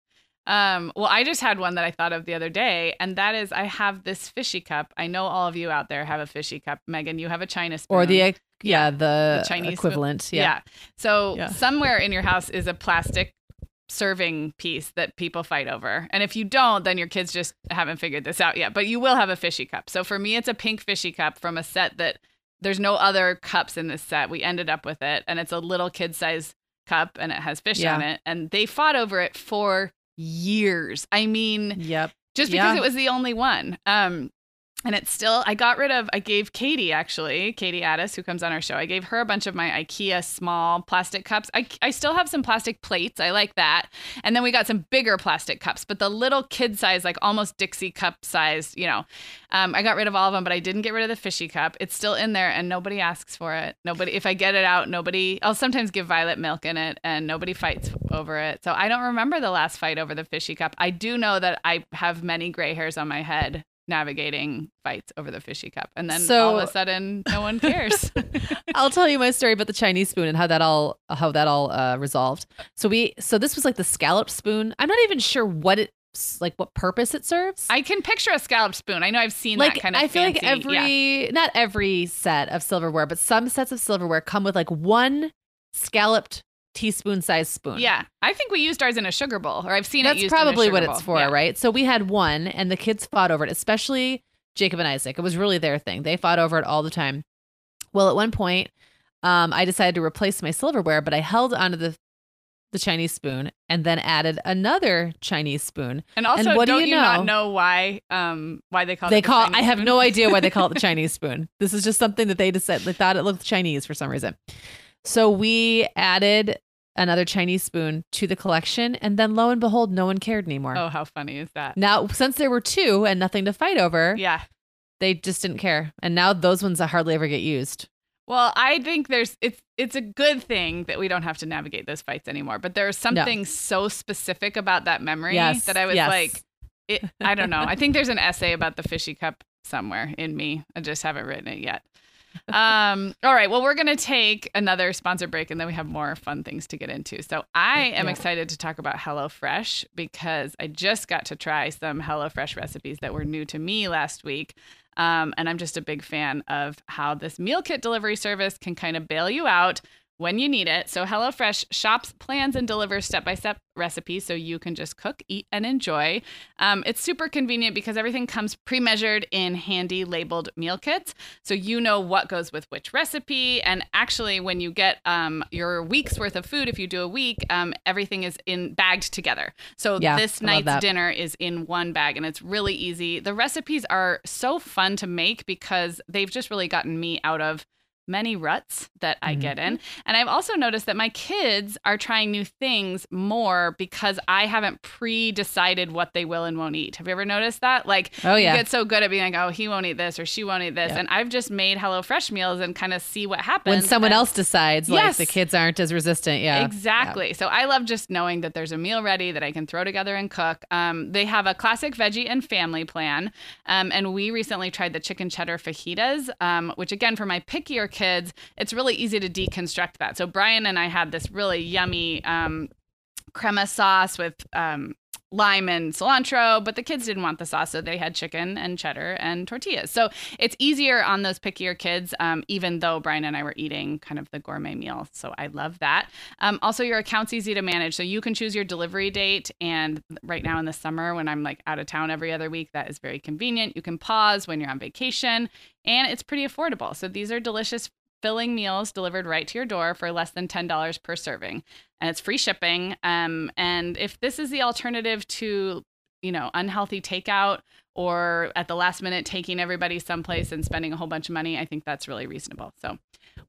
Um, well, I just had one that I thought of the other day, and that is I have this fishy cup. I know all of you out there have a fishy cup. Megan, you have a China spoon. Or the... Yeah, the, the Chinese equivalent. Yeah. yeah. So yeah. somewhere in your house is a plastic serving piece that people fight over. And if you don't, then your kids just haven't figured this out yet. But you will have a fishy cup. So for me, it's a pink fishy cup from a set that there's no other cups in this set. We ended up with it. And it's a little kid size cup and it has fish yeah. on it. And they fought over it for years. I mean, yep. just because yeah. it was the only one. Um And it's still, I got rid of, I gave Katie, actually, Katie Addis, who comes on our show, I gave her a bunch of my IKEA small plastic cups. I, I still have some plastic plates. I like that. And then we got some bigger plastic cups, but the little kid size, like almost Dixie cup size, you know, um, I got rid of all of them, but I didn't get rid of the fishy cup. It's still in there and nobody asks for it. Nobody, if I get it out, nobody, I'll sometimes give Violet milk in it and nobody fights over it. So I don't remember the last fight over the fishy cup. I do know that I have many gray hairs on my head navigating fights over the fishy cup, and then so, all of a sudden no one cares. I'll tell you my story about the Chinese spoon and how that all how that all uh resolved. So we so this was like the scallop spoon. I'm not even sure what it like what purpose it serves. I can picture a scallop spoon. I know I've seen like, that kind of I feel fancy, like every yeah. not every set of silverware, but some sets of silverware come with like one scalloped teaspoon size spoon. Yeah. I think we used ours in a sugar bowl, or I've seen That's it used in a sugar bowl. That's probably what it's for, yeah. right? So we had one and the kids fought over it, especially Jacob and Isaac. It was really their thing. They fought over it all the time. Well, at one point, um, I decided to replace my silverware, but I held onto the the Chinese spoon and then added another Chinese spoon. And also, and what don't do you, you know? not know why um, why they call they it the call, Chinese I have spoon? No idea why they call it the Chinese spoon. This is just something that they decided. They thought it looked Chinese for some reason. So we added another Chinese spoon to the collection, and then lo and behold, no one cared anymore. Oh, how funny is that? Now, since there were two and nothing to fight over, yeah, they just didn't care. And now those ones that hardly ever get used. Well, I think there's it's it's a good thing that we don't have to navigate those fights anymore. But there's something no. so specific about that memory yes, that I was yes. like, it, I don't know. I think there's an essay about the fishy cup somewhere in me. I just haven't written it yet. um all right, well, we're gonna take another sponsor break and then we have more fun things to get into. So I am yeah. excited to talk about HelloFresh because I just got to try some HelloFresh recipes that were new to me last week, um and I'm just a big fan of how this meal kit delivery service can kind of bail you out when you need it. So HelloFresh shops, plans, and delivers step-by-step recipes so you can just cook, eat, and enjoy. Um, it's super convenient because everything comes pre-measured in handy labeled meal kits, so you know what goes with which recipe. And actually, when you get um, your week's worth of food, if you do a week, um, everything is in bagged together. So yeah, this night's dinner is in one bag, and it's really easy. The recipes are so fun to make because they've just really gotten me out of many ruts that I mm-hmm. get in. And I've also noticed that my kids are trying new things more because I haven't pre-decided what they will and won't eat. Have you ever noticed that? Like, oh, yeah. you get so good at being like, oh, he won't eat this or she won't eat this. Yeah. And I've just made HelloFresh meals and kind of see what happens. When someone and, else decides, like yes. the kids aren't as resistant. Yeah, exactly. Yeah. So I love just knowing that there's a meal ready that I can throw together and cook. Um, they have a classic veggie and family plan. Um, and we recently tried the chicken cheddar fajitas, um, which again, for my pickier kids, kids, it's really easy to deconstruct that. So Brian and I had this really yummy um, crema sauce with um, lime and cilantro, but the kids didn't want the sauce, so they had chicken and cheddar and tortillas. So it's easier on those pickier kids, um, even though Brian and I were eating kind of the gourmet meal. So I love that. Um, also, your account's easy to manage, so you can choose your delivery date. And right now in the summer, when I'm like out of town every other week, that is very convenient. You can pause when you're on vacation. And it's pretty affordable. So these are delicious, filling meals delivered right to your door for less than ten dollars per serving. And it's free shipping. Um, and if this is the alternative to, you know, unhealthy takeout or at the last minute taking everybody someplace and spending a whole bunch of money, I think that's really reasonable. So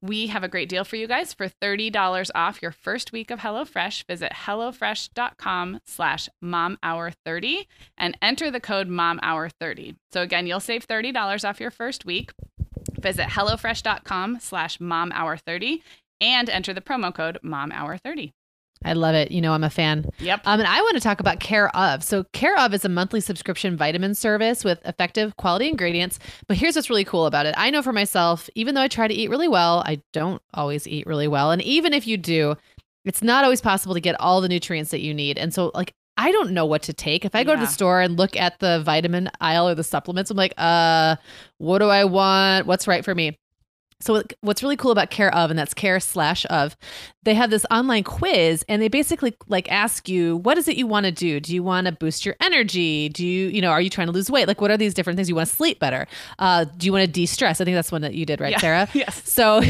we have a great deal for you guys. For thirty dollars off your first week of HelloFresh, visit HelloFresh.com slash MomHour30 and enter the code MomHour thirty. So again, you'll save thirty dollars off your first week. Visit HelloFresh dot com slash Mom Hour thirty and enter the promo code Mom Hour thirty. I love it. You know, I'm a fan. Yep. Um, and I want to talk about Care of. So Care of is a monthly subscription vitamin service with effective quality ingredients. But here's what's really cool about it. I know for myself, even though I try to eat really well, I don't always eat really well. And even if you do, it's not always possible to get all the nutrients that you need. And so like, I don't know what to take. If I go yeah. to the store and look at the vitamin aisle or the supplements, I'm like, uh, what do I want? What's right for me? So what's really cool about Care of, and that's care slash of, they have this online quiz and they basically like ask you, what is it you want to do? Do you want to boost your energy? Do you, you know, are you trying to lose weight? Like, what are these different things? You want to sleep better? Uh, do you want to de-stress? I think that's one that you did, right, yeah. Sarah? Yes. So,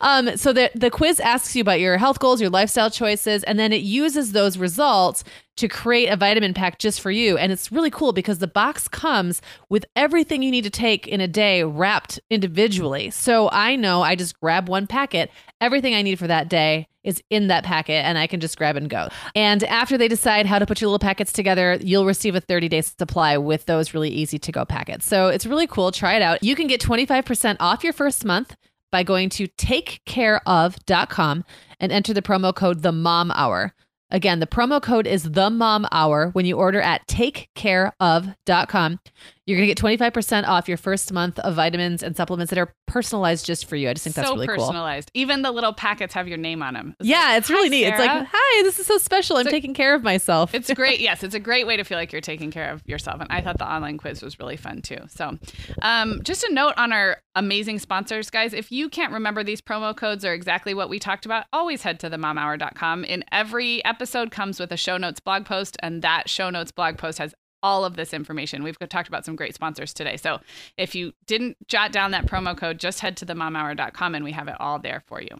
um, so the, the quiz asks you about your health goals, your lifestyle choices, and then it uses those results to create a vitamin pack just for you. And it's really cool because the box comes with everything you need to take in a day wrapped individually. So I know I just grab one packet. Everything I need for that day is in that packet and I can just grab and go. And after they decide how to put your little packets together, you'll receive a thirty day supply with those really easy to go packets. So it's really cool. Try it out. You can get twenty-five percent off your first month by going to take care of dot com and enter the promo code The Mom Hour. Again, the promo code is The Mom Hour. When you order at take care of dot com, you're going to get twenty-five percent off your first month of vitamins and supplements that are personalized just for you. I just think that's so really cool. So personalized. Even the little packets have your name on them. It's yeah, like, it's really neat. Sarah. It's like, hi, this is so special. It's I'm like, taking care of myself. It's great. Yes, it's a great way to feel like you're taking care of yourself. And I thought the online quiz was really fun too. So um, just a note on our amazing sponsors, guys. If you can't remember these promo codes or exactly what we talked about, always head to the mom hour dot com. In every episode comes with a show notes blog post, and that show notes blog post has all of this information. We've talked about some great sponsors today. So if you didn't jot down that promo code, just head to the mom hour dot com and we have it all there for you.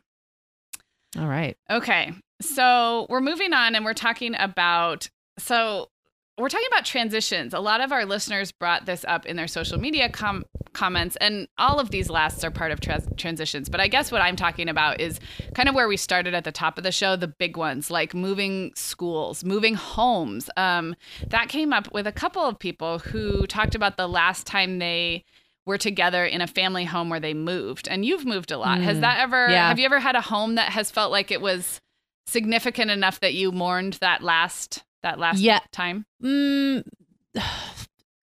All right. Okay. So we're moving on and we're talking about, so we're talking about transitions. A lot of our listeners brought this up in their social media com- comments, and all of these lasts are part of trans- transitions. But I guess what I'm talking about is kind of where we started at the top of the show, the big ones like moving schools, moving homes. Um, that came up with a couple of people who talked about the last time they were together in a family home where they moved, and you've moved a lot. Mm, has that ever, yeah. have you ever had a home that has felt like it was significant enough that you mourned that last That last yeah. time? Mm,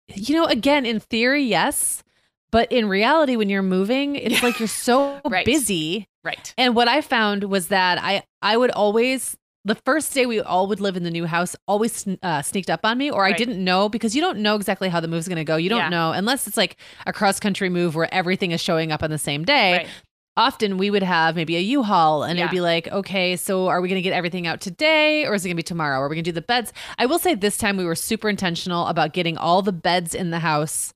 you know, again, in theory, yes. But in reality, when you're moving, it's yeah. like you're so right. busy. Right. And what I found was that I, I would always, the first day we all would live in the new house, always uh, sneaked up on me, or right. I didn't know, because you don't know exactly how the move's going to go. You don't yeah. know, unless it's like a cross-country move where everything is showing up on the same day. Right. Often we would have maybe a U-Haul and yeah. it'd be like, okay, so are we going to get everything out today, or is it going to be tomorrow? Are we going to do the beds? I will say this time we were super intentional about getting all the beds in the house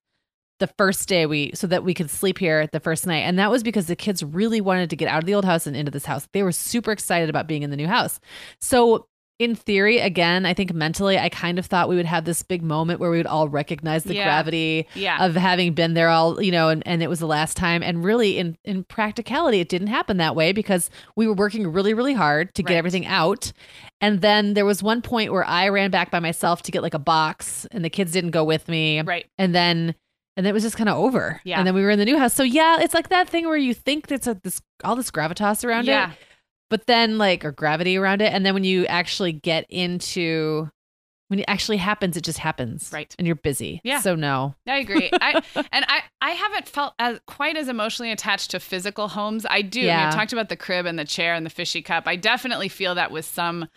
the first day we, so that we could sleep here the first night. And that was because the kids really wanted to get out of the old house and into this house. They were super excited about being in the new house. So in theory, again, I think mentally, I kind of thought we would have this big moment where we would all recognize the yeah. gravity yeah. of having been there all, you know, and, and it was the last time. And really, in, in practicality, it didn't happen that way, because we were working really, really hard to right. get everything out. And then there was one point where I ran back by myself to get like a box, and the kids didn't go with me. Right. And then and it was just kind of over. Yeah. And then we were in the new house. So yeah, it's like that thing where you think that's a, this all this gravitas around yeah. it. But then like, or gravity around it. And then when you actually get into, when it actually happens, it just happens. Right. And you're busy. Yeah. So no. I agree. I And I, I haven't felt as quite as emotionally attached to physical homes. I do. Yeah. I mean, we talked about the crib and the chair and the fishy cup. I definitely feel that with some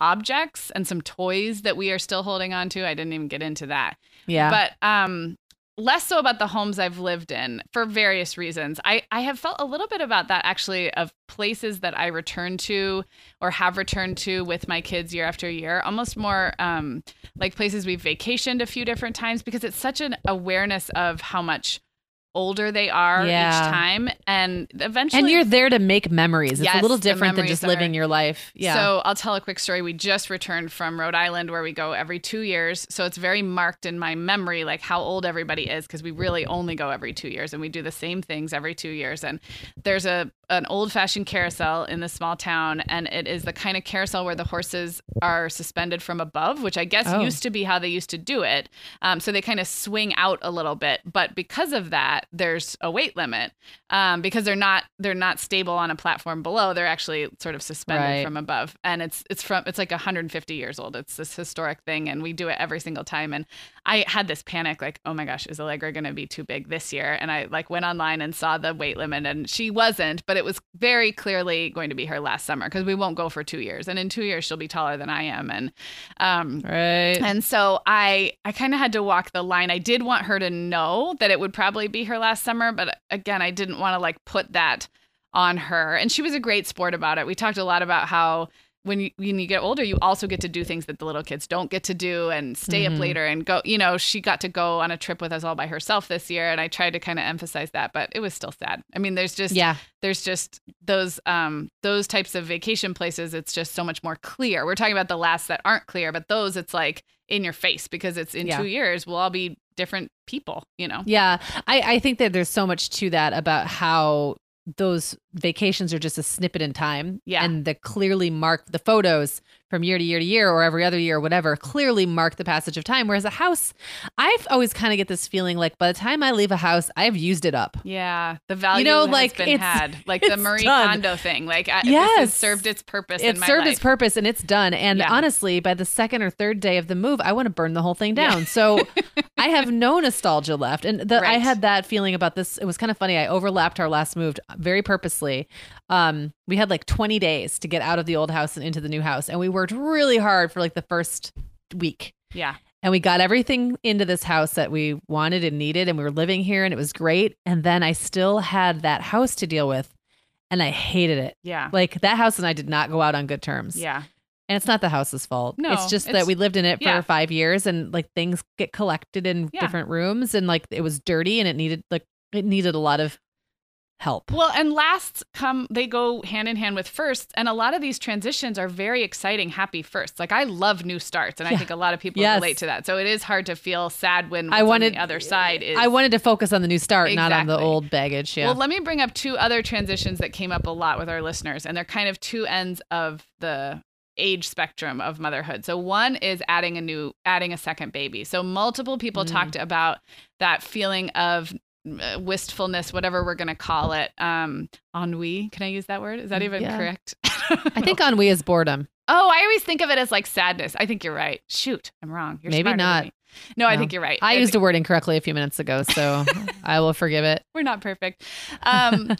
objects and some toys that we are still holding on to. I didn't even get into that. Yeah. But um, less so about the homes I've lived in for various reasons. I, I have felt a little bit about that, actually, of places that I return to or have returned to with my kids year after year, almost more um, like places we've vacationed a few different times, because it's such an awareness of how much older they are yeah. each time. And eventually, and you're there to make memories. It's yes, a little different than just living are, your life. Yeah. So I'll tell a quick story. We just returned from Rhode Island, where we go every two years. So it's very marked in my memory, like how old everybody is, because we really only go every two years and we do the same things every two years. And there's a, an old fashioned carousel in the small town. And it is the kind of carousel where the horses are suspended from above, which I guess oh. used to be how they used to do it. Um, so they kind of swing out a little bit, but because of that, that there's a weight limit um, because they're not they're not stable on a platform below. They're actually sort of suspended right. from above. And it's it's from it's like one hundred fifty years old. It's this historic thing. And we do it every single time. And I had this panic like, oh, my gosh, is Allegra going to be too big this year? And I like went online and saw the weight limit and she wasn't. But it was very clearly going to be her last summer because we won't go for two years. And in two years, she'll be taller than I am. And um, right. And so I I kind of had to walk the line. I did want her to know that it would probably be her last summer. But again, I didn't want to like put that on her. And she was a great sport about it. We talked a lot about how when you, when you get older, you also get to do things that the little kids don't get to do and stay mm-hmm. up later and go, you know, she got to go on a trip with us all by herself this year. And I tried to kind of emphasize that, but it was still sad. I mean, there's just, yeah. there's just those, um, those types of vacation places. It's just so much more clear. We're talking about the last that aren't clear, but those it's like in your face because it's in yeah. two years, we'll all be different people, you know? Yeah. I, I think that there's so much to that about how those vacations are just a snippet in time. Yeah. And the clearly mark the photos from year to year to year or every other year or whatever, clearly mark the passage of time. Whereas a house, I've always kind of get this feeling like by the time I leave a house, I've used it up. Yeah. The value you know, has like been it's, had. Like it's the Marie done. Kondo thing. Like I, yes. this has served its purpose it in my life. It served its purpose and it's done. And yeah. honestly, by the second or third day of the move, I want to burn the whole thing down. Yeah. So I have no nostalgia left. And the, right. I had that feeling about this. It was kind of funny. I overlapped our last move very purposely. Um, we had like twenty days to get out of the old house and into the new house. And we worked really hard for like the first week. Yeah. And we got everything into this house that we wanted and needed. And we were living here and it was great. And then I still had that house to deal with and I hated it. Yeah. Like that house and I did not go out on good terms. Yeah. And it's not the house's fault. No, it's just it's, that we lived in it for yeah. five years and like things get collected in yeah. different rooms and like it was dirty and it needed like it needed a lot of help. Well, and lasts come, they go hand in hand with firsts. And a lot of these transitions are very exciting, happy firsts. Like I love new starts. And yeah. I think a lot of people yes. relate to that. So it is hard to feel sad when what's I wanted, on the other side is. I wanted to focus on the new start, exactly. not on the old baggage. Yeah. Well, let me bring up two other transitions that came up a lot with our listeners. And they're kind of two ends of the age spectrum of motherhood. So one is adding a new, adding a second baby. So multiple people mm. talked about that feeling of wistfulness, whatever we're going to call it. Um, ennui. Can I use that word? Is that even yeah. correct? I, I think ennui is boredom. Oh, I always think of it as like sadness. I think you're right. Shoot, I'm wrong. You're Maybe not. Than me. No, no, I think you're right. I, I used think- a word incorrectly a few minutes ago, so I will forgive it. We're not perfect. Um,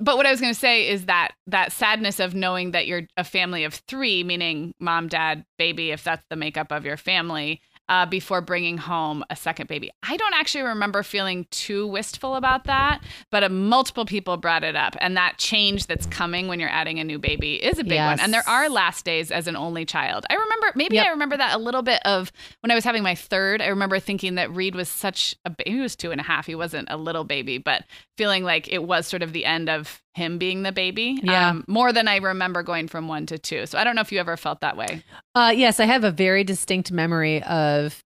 But what I was going to say is that that sadness of knowing that you're a family of three, meaning mom, dad, baby, if that's the makeup of your family, Uh, before bringing home a second baby. I don't actually remember feeling too wistful about that, but uh, multiple people brought it up. And that change that's coming when you're adding a new baby is a big yes. one. And there are last days as an only child. I remember, maybe yep. I remember that a little bit of when I was having my third, I remember thinking that Reed was such a baby, he was two and a half. He wasn't a little baby, but feeling like it was sort of the end of him being the baby yeah. um, more than I remember going from one to two. So I don't know if you ever felt that way. Uh, yes, I have a very distinct memory of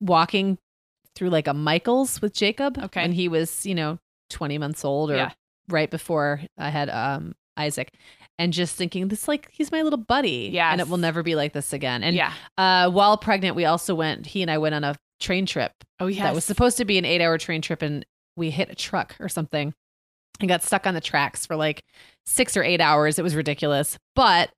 walking through like a Michaels with Jacob okay. when he was, you know, twenty months old or yeah. right before I had um, Isaac and just thinking this, like, he's my little buddy yes. and it will never be like this again. And yeah. uh, while pregnant, we also went, he and I went on a train trip. Oh, yes. That was supposed to be an eight hour train trip and we hit a truck or something. I got stuck on the tracks for like six or eight hours. It was ridiculous. But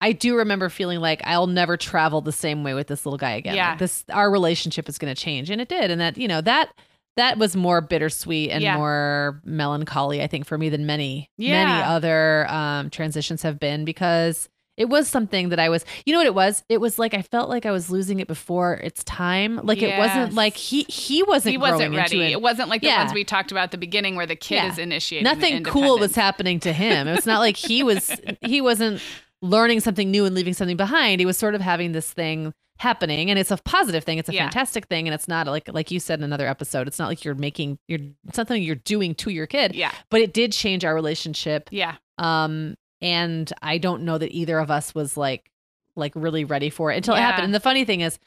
I do remember feeling like I'll never travel the same way with this little guy again. Yeah. Like this, our relationship is going to change. And it did. And that, you know, that, that was more bittersweet and yeah. more melancholy, I think, for me than many, yeah. many other um, transitions have been, because it was something that I was, you know what it was? It was like, I felt like I was losing it before its time. Like yes. it wasn't like he, he wasn't, he wasn't growing ready. Into it. It wasn't like yeah. the ones we talked about at the beginning where the kid yeah. is initiating. Nothing cool was happening to him. It was not like he was, he wasn't learning something new and leaving something behind. He was sort of having this thing happening, and it's a positive thing. It's a yeah. fantastic thing. And it's not like, like you said in another episode, it's not like you're making, you're something you're doing to your kid, yeah. but it did change our relationship. Yeah. Um, And I don't know that either of us was like, like really ready for it until yeah. it happened. And the funny thing is,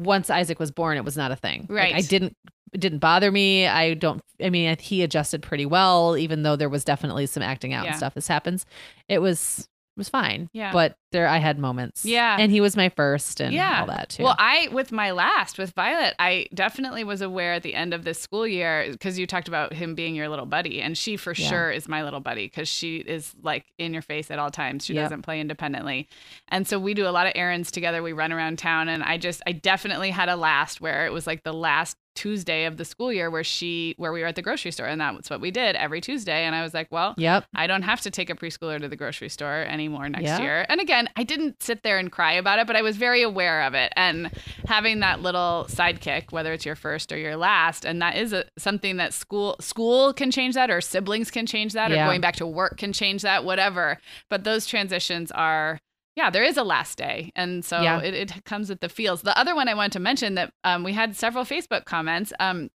once Isaac was born, it was not a thing. Right. Like I didn't, it didn't bother me. I don't, I mean, he adjusted pretty well, even though there was definitely some acting out yeah. and stuff. This happens. It was was fine. Yeah. But there, I had moments. Yeah. And he was my first and yeah. all that too. Well, I, with my last, with Violet, I definitely was aware at the end of this school year, because you talked about him being your little buddy, and she for yeah. sure is my little buddy, because she is like in your face at all times. She yep. doesn't play independently. And so we do a lot of errands together. We run around town, and I just, I definitely had a last where it was like the last Tuesday of the school year where she, where we were at the grocery store, and that's what we did every Tuesday. And I was like, well, yep. I don't have to take a preschooler to the grocery store anymore next yep. year. And again, I didn't sit there and cry about it, but I was very aware of it. And having that little sidekick, whether it's your first or your last, and that is a, something that school, school can change that, or siblings can change that, yeah. or going back to work can change that, whatever. But those transitions are, yeah, there is a last day. And so yeah. it, it comes with the feels. The other one I wanted to mention that um, we had several Facebook comments. Um,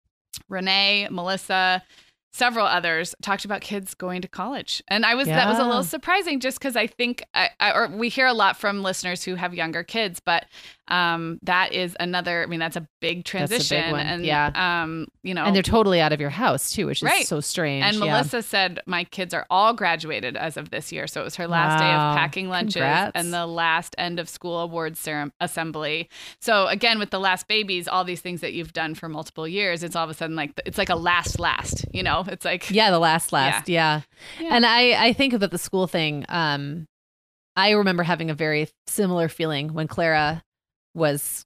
Renee, Melissa, several others talked about kids going to college. And I was yeah. that was a little surprising, just because I think I, I, or we hear a lot from listeners who have younger kids. But um, that is another, I mean, that's a big transition. That's a big one. And, yeah. um, you know, and they're totally out of your house, too, which is right. so strange. And yeah. Melissa said, my kids are all graduated as of this year. So it was her last wow. day of packing lunches Congrats. and the last end of school awards ceremony assembly. So again, with the last babies, all these things that you've done for multiple years, it's all of a sudden like, it's like a last, last, you know, it's like, yeah, the last, last. Yeah. yeah. yeah. And I, I think about the school thing. Um, I remember having a very similar feeling when Clara was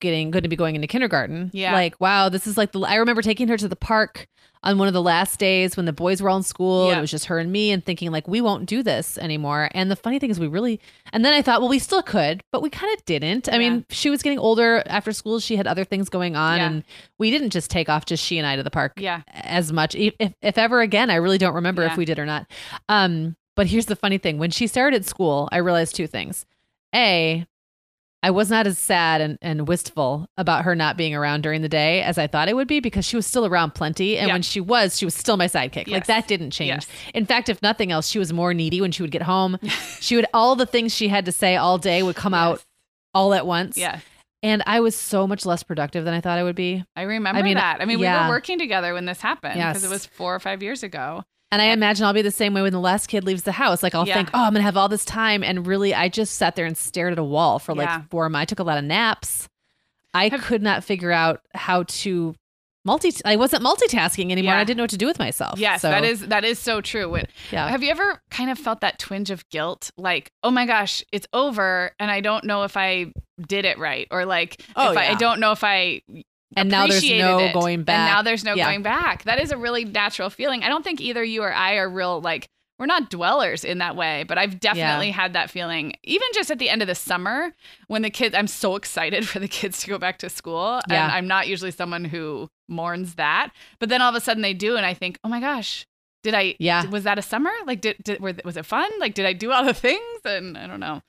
getting going to be going into kindergarten. Yeah. Like, wow, this is like the, I remember taking her to the park on one of the last days when the boys were all in school yeah. and it was just her and me, and thinking like, we won't do this anymore. And the funny thing is we really, and then I thought, well, we still could, but we kind of didn't. I yeah. mean, she was getting older after school. She had other things going on yeah. and we didn't just take off, just she and I, to the park yeah. as much. If, if ever again, I really don't remember yeah. if we did or not. Um, but here's the funny thing. When she started school, I realized two things. A, I was not as sad and, and wistful about her not being around during the day as I thought it would be, because she was still around plenty. And yeah. when she was, she was still my sidekick. Yes. Like that didn't change. Yes. In fact, if nothing else, she was more needy when she would get home. She would, all the things she had to say all day would come yes. out all at once. Yes. And I was so much less productive than I thought I would be. I remember I mean, that. I mean, yeah. we were working together when this happened, because yes. it was four or five years ago. And I imagine I'll be the same way when the last kid leaves the house. Like I'll yeah. think, oh, I'm going to have all this time. And really, I just sat there and stared at a wall for like yeah. four months. I took a lot of naps. I have, could not figure out how to multi. I wasn't multitasking anymore. Yeah. I didn't know what to do with myself. Yes, so. that is that is so true. When, yeah. Have you ever kind of felt that twinge of guilt? Like, oh, my gosh, it's over. And I don't know if I did it right. Or like, oh, if yeah. I, I don't know if I... And now there's no it. going back. And now there's no yeah. going back. That is a really natural feeling. I don't think either you or I are real, like, we're not dwellers in that way, but I've definitely yeah. had that feeling. Even just at the end of the summer when the kids, I'm so excited for the kids to go back to school. Yeah. And I'm not usually someone who mourns that, but then all of a sudden they do. And I think, oh my gosh, did I, yeah. was that a summer? Like, did, did were, was it fun? Like, did I do all the things? And I don't know.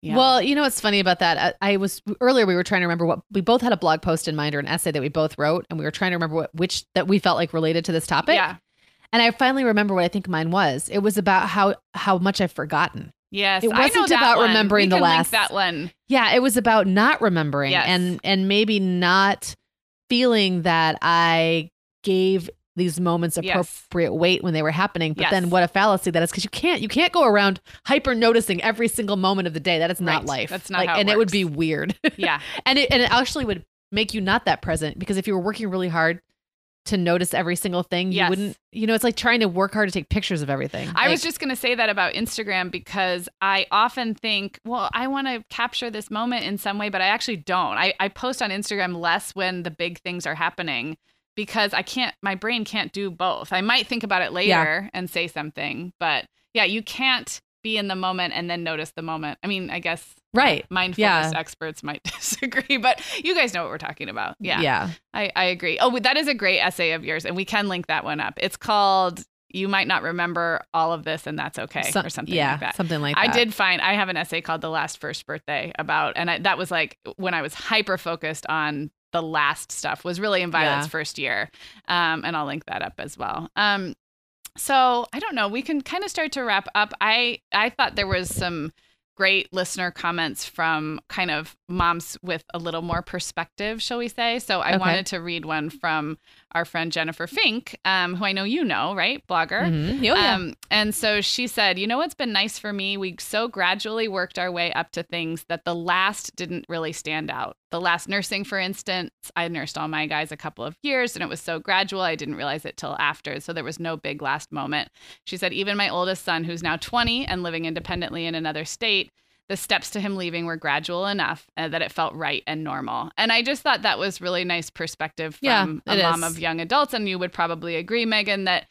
Yeah. Well, you know what's funny about that? I, I was earlier, we were trying to remember what we both had a blog post in mind, or an essay that we both wrote, and we were trying to remember what which that we felt like related to this topic. Yeah. And I finally remember what I think mine was. It was about how how much I've forgotten. Yes, it wasn't I know that about one. remembering we can the last link that one. Yeah, it was about not remembering yes. and and maybe not feeling that I gave these moments appropriate yes. weight when they were happening. But yes. then what a fallacy that is, because you can't you can't go around hyper noticing every single moment of the day. That is not right. life. That's not like, how it and works. It would be weird. Yeah. and it and it actually would make you not that present, because if you were working really hard to notice every single thing, yes. you wouldn't, you know, it's like trying to work hard to take pictures of everything. I like, was just going to say that about Instagram, because I often think, well, I want to capture this moment in some way, but I actually don't. I, I post on Instagram less when the big things are happening, because I can't, my brain can't do both. I might think about it later yeah. and say something, but yeah, you can't be in the moment and then notice the moment. I mean, I guess right. mindfulness yeah. experts might disagree, but you guys know what we're talking about. Yeah, yeah, I, I agree. Oh, that is a great essay of yours, and we can link that one up. It's called You Might Not Remember All of This and That's Okay, Some, or something yeah, like that. Something like that. I did find, I have an essay called The Last First Birthday about, and I, that was like when I was hyper focused on the last stuff, was really in Violet's yeah. first year. Um, and I'll link that up as well. Um, so I don't know, we can kind of start to wrap up. I, I thought there was some great listener comments from kind of moms with a little more perspective, shall we say. So I okay. wanted to read one from our friend Jennifer Fink, um, who I know you know, right? Blogger. Mm-hmm. Oh, yeah. um, and so she said, you know what's been nice for me? We so gradually worked our way up to things that the last didn't really stand out. The last nursing, for instance, I nursed all my guys a couple of years and it was so gradual. I didn't realize it till after. So there was no big last moment. She said, even my oldest son, who's now twenty and living independently in another state, the steps to him leaving were gradual enough uh, that it felt right and normal. And I just thought that was really nice perspective from yeah, a mom is. of young adults. And you would probably agree, Megan, that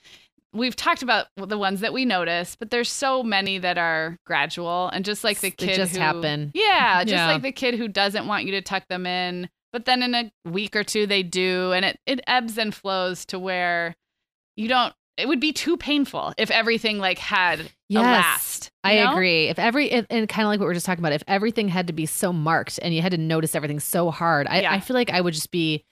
we've talked about the ones that we notice, but there's so many that are gradual. And just like the kid it just who, happen. Yeah, just yeah. like the kid who doesn't want you to tuck them in, but then in a week or two they do. And it, it ebbs and flows to where you don't, it would be too painful if everything like had yes, a last. I know? agree. If every, if, and kind of like what we were just talking about, if everything had to be so marked and you had to notice everything so hard, I, yeah. I feel like I would just be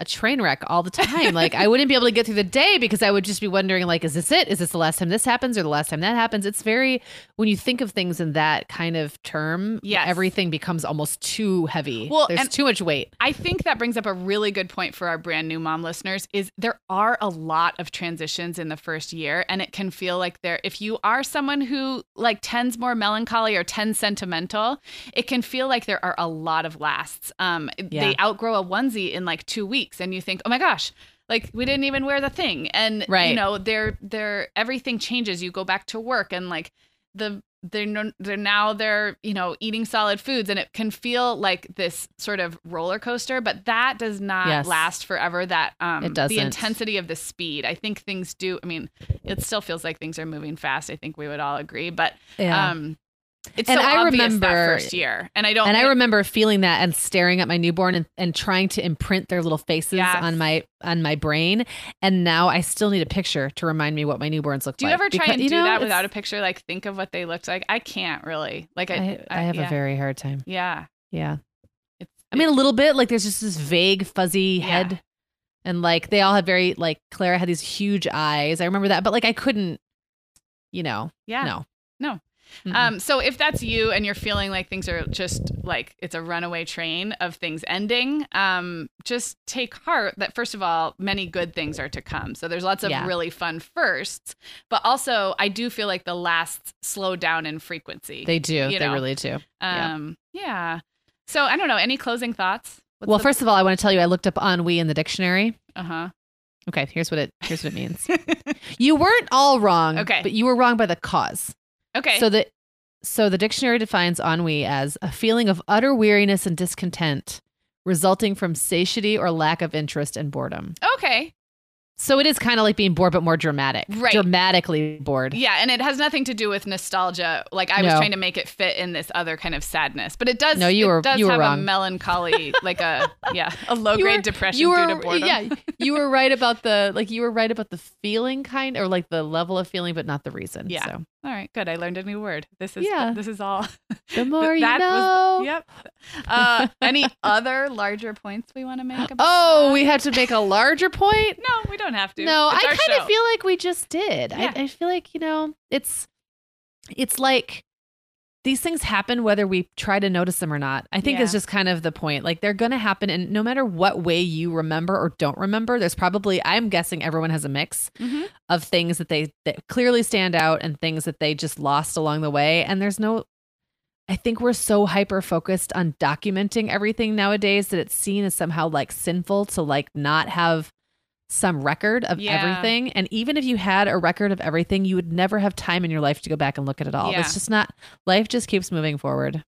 a train wreck all the time. Like I wouldn't be able to get through the day because I would just be wondering like, is this it? Is this the last time this happens or the last time that happens? It's very, when you think of things in that kind of term, yes. everything becomes almost too heavy. Well, there's too much weight. I think that brings up a really good point for our brand new mom listeners is there are a lot of transitions in the first year and it can feel like there, if you are someone who like tends more melancholy or tends sentimental, it can feel like there are a lot of lasts. Um, yeah. They outgrow a onesie in like two weeks. And you think, oh my gosh, like we didn't even wear the thing. And, right. you know, they're, they're, everything changes. You go back to work and like the, they're, they're now they're, you know, eating solid foods and it can feel like this sort of roller coaster, but that does not yes. last forever. That, um, it doesn't. The intensity of the speed, I think things do. I mean, it still feels like things are moving fast. I think we would all agree, but, yeah. um, It's and so I obvious remember that first year, and I don't. And I remember feeling that and staring at my newborn and, and trying to imprint their little faces yes. on my on my brain. And now I still need a picture to remind me what my newborns looked like. Do you like. ever try because, and do you know, that without a picture? Like think of what they looked like. I can't really. Like I, I, I have yeah. a very hard time. Yeah, yeah. It's, I mean, a little bit. Like there's just this vague, fuzzy yeah. head, and like they all had very like Clara had these huge eyes. I remember that, but like I couldn't. You know. Yeah. No. No. Mm-hmm. Um, so if that's you and you're feeling like things are just like it's a runaway train of things ending, um, just take heart that, first of all, many good things are to come. So there's lots of yeah. really fun firsts. But also, I do feel like the lasts slow down in frequency. They do. You know? They really do. Um, yeah. yeah. So I don't know. Any closing thoughts? What's well, the- first of all, I want to tell you I looked up ennui in the dictionary. Uh-huh. Okay. Here's what it here's what it means. You weren't all wrong. Okay. But you were wrong by the cause. Okay. So the so the dictionary defines ennui as a feeling of utter weariness and discontent resulting from satiety or lack of interest and boredom. Okay. So it is kind of like being bored, but more dramatic. Right. Dramatically bored. Yeah. And it has nothing to do with nostalgia. Like I no. was trying to make it fit in this other kind of sadness, but it does. No, you were, it does you were have wrong. a melancholy, like a, yeah, a low grade depression you were, due to boredom. Yeah. You were right about the, like you were right about the feeling kind or like the level of feeling, but not the reason. Yeah. So. All right. Good. I learned a new word. This is, yeah. this is all. The more you that know. Was, yep. Uh, any other larger points we want to make? About oh, that? We had to make a larger point. No, we don't. Don't have to. No, it's I kind of feel like we just did. Yeah. I, I feel like, you know, it's it's like these things happen whether we try to notice them or not. I think yeah. that's just kind of the point. Like they're going to happen. And no matter what way you remember or don't remember, there's probably, I'm guessing everyone has a mix mm-hmm. of things that they that clearly stand out and things that they just lost along the way. And there's no, I think we're so hyper focused on documenting everything nowadays that it's seen as somehow like sinful to like not have some record of yeah. everything. And even if you had a record of everything, you would never have time in your life to go back and look at it all. Yeah. It's just not, life just keeps moving forward.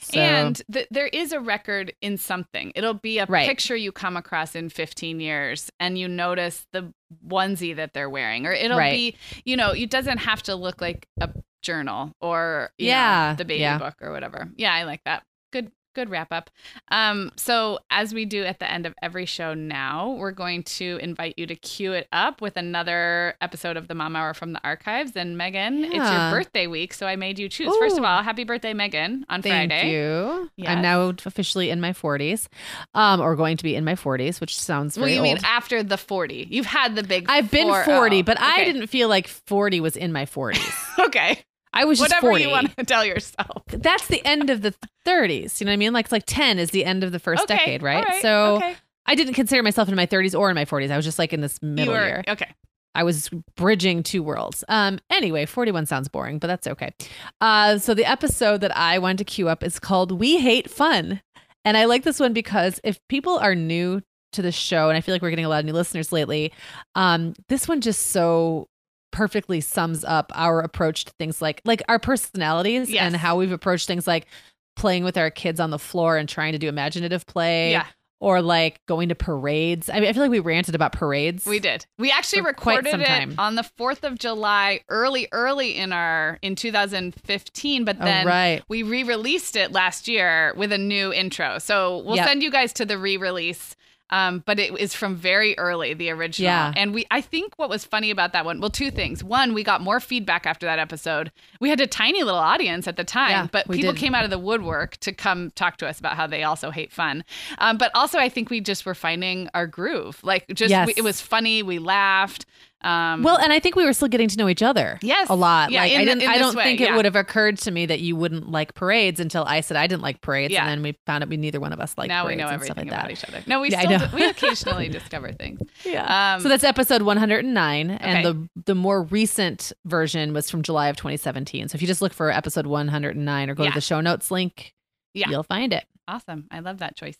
So. And th- there is a record in something. It'll be a right. picture you come across in fifteen years and you notice the onesie that they're wearing, or it'll right. be, you know, it doesn't have to look like a journal or you yeah. know, the baby yeah. book or whatever. Yeah. I like that. Good. Good wrap up. Um, so as we do at the end of every show now, we're going to invite you to cue it up with another episode of the Mom Hour from the archives. And Megan, yeah. it's your birthday week, so I made you choose. Ooh. First of all, happy birthday, Megan, on Thank Friday. Thank you. Yes. I'm now officially in my forties, um, or going to be in my forties, which sounds very old. Well, you old. mean after the forty. You've had the big I've been forty, but okay. I didn't feel like forty was in my forties. Okay. I was just Whatever forty. You want to tell yourself. That's the end of the thirties. You know what I mean? Like, it's like ten is the end of the first okay. decade, right? right. So okay. I didn't consider myself in my thirties or in my forties. I was just like in this middle you were, year. Okay. I was bridging two worlds. Um. Anyway, forty-one sounds boring, but that's okay. Uh. So the episode that I wanted to queue up is called We Hate Fun. And I like this one because if people are new to the show, and I feel like we're getting a lot of new listeners lately, um, this one just so perfectly sums up our approach to things like like our personalities yes. and how we've approached things like playing with our kids on the floor and trying to do imaginative play. Yeah. Or like going to parades. I mean, I feel like we ranted about parades. We did. We actually recorded it on the fourth of July, early, early in our in two thousand fifteen. But then oh, right. we re-released it last year with a new intro. So we'll yep. send you guys to the re-release. Um, but it is from very early, the original. Yeah. And we, I think what was funny about that one, well, two things. One, we got more feedback after that episode. We had a tiny little audience at the time, yeah, but people did. Came out of the woodwork to come talk to us about how they also hate fun. Um, but also, I think we just were finding our groove. Like, just yes. we, it was funny. We laughed. Um, well, and I think we were still getting to know each other. Yes, a lot. Yeah, like I didn't. The, I don't way, think yeah. it would have occurred to me that you wouldn't like parades until I said I didn't like parades, yeah. and then we found out we neither one of us liked. Now parades we know and everything like about that. Each other. No, we yeah, still do, we occasionally discover things. Yeah. Um, so that's episode one hundred nine, okay. and the the more recent version was from July of twenty seventeen. So if you just look for episode one hundred nine or go yeah. to the show notes link, yeah. you'll find it. Awesome, I love that choice.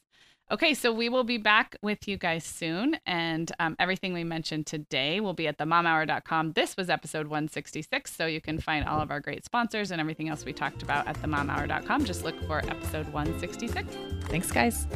Okay, so we will be back with you guys soon. And um, everything we mentioned today will be at the mom hour dot com. This was episode one sixty-six. So you can find all of our great sponsors and everything else we talked about at the mom hour dot com. Just look for episode one sixty-six. Thanks, guys.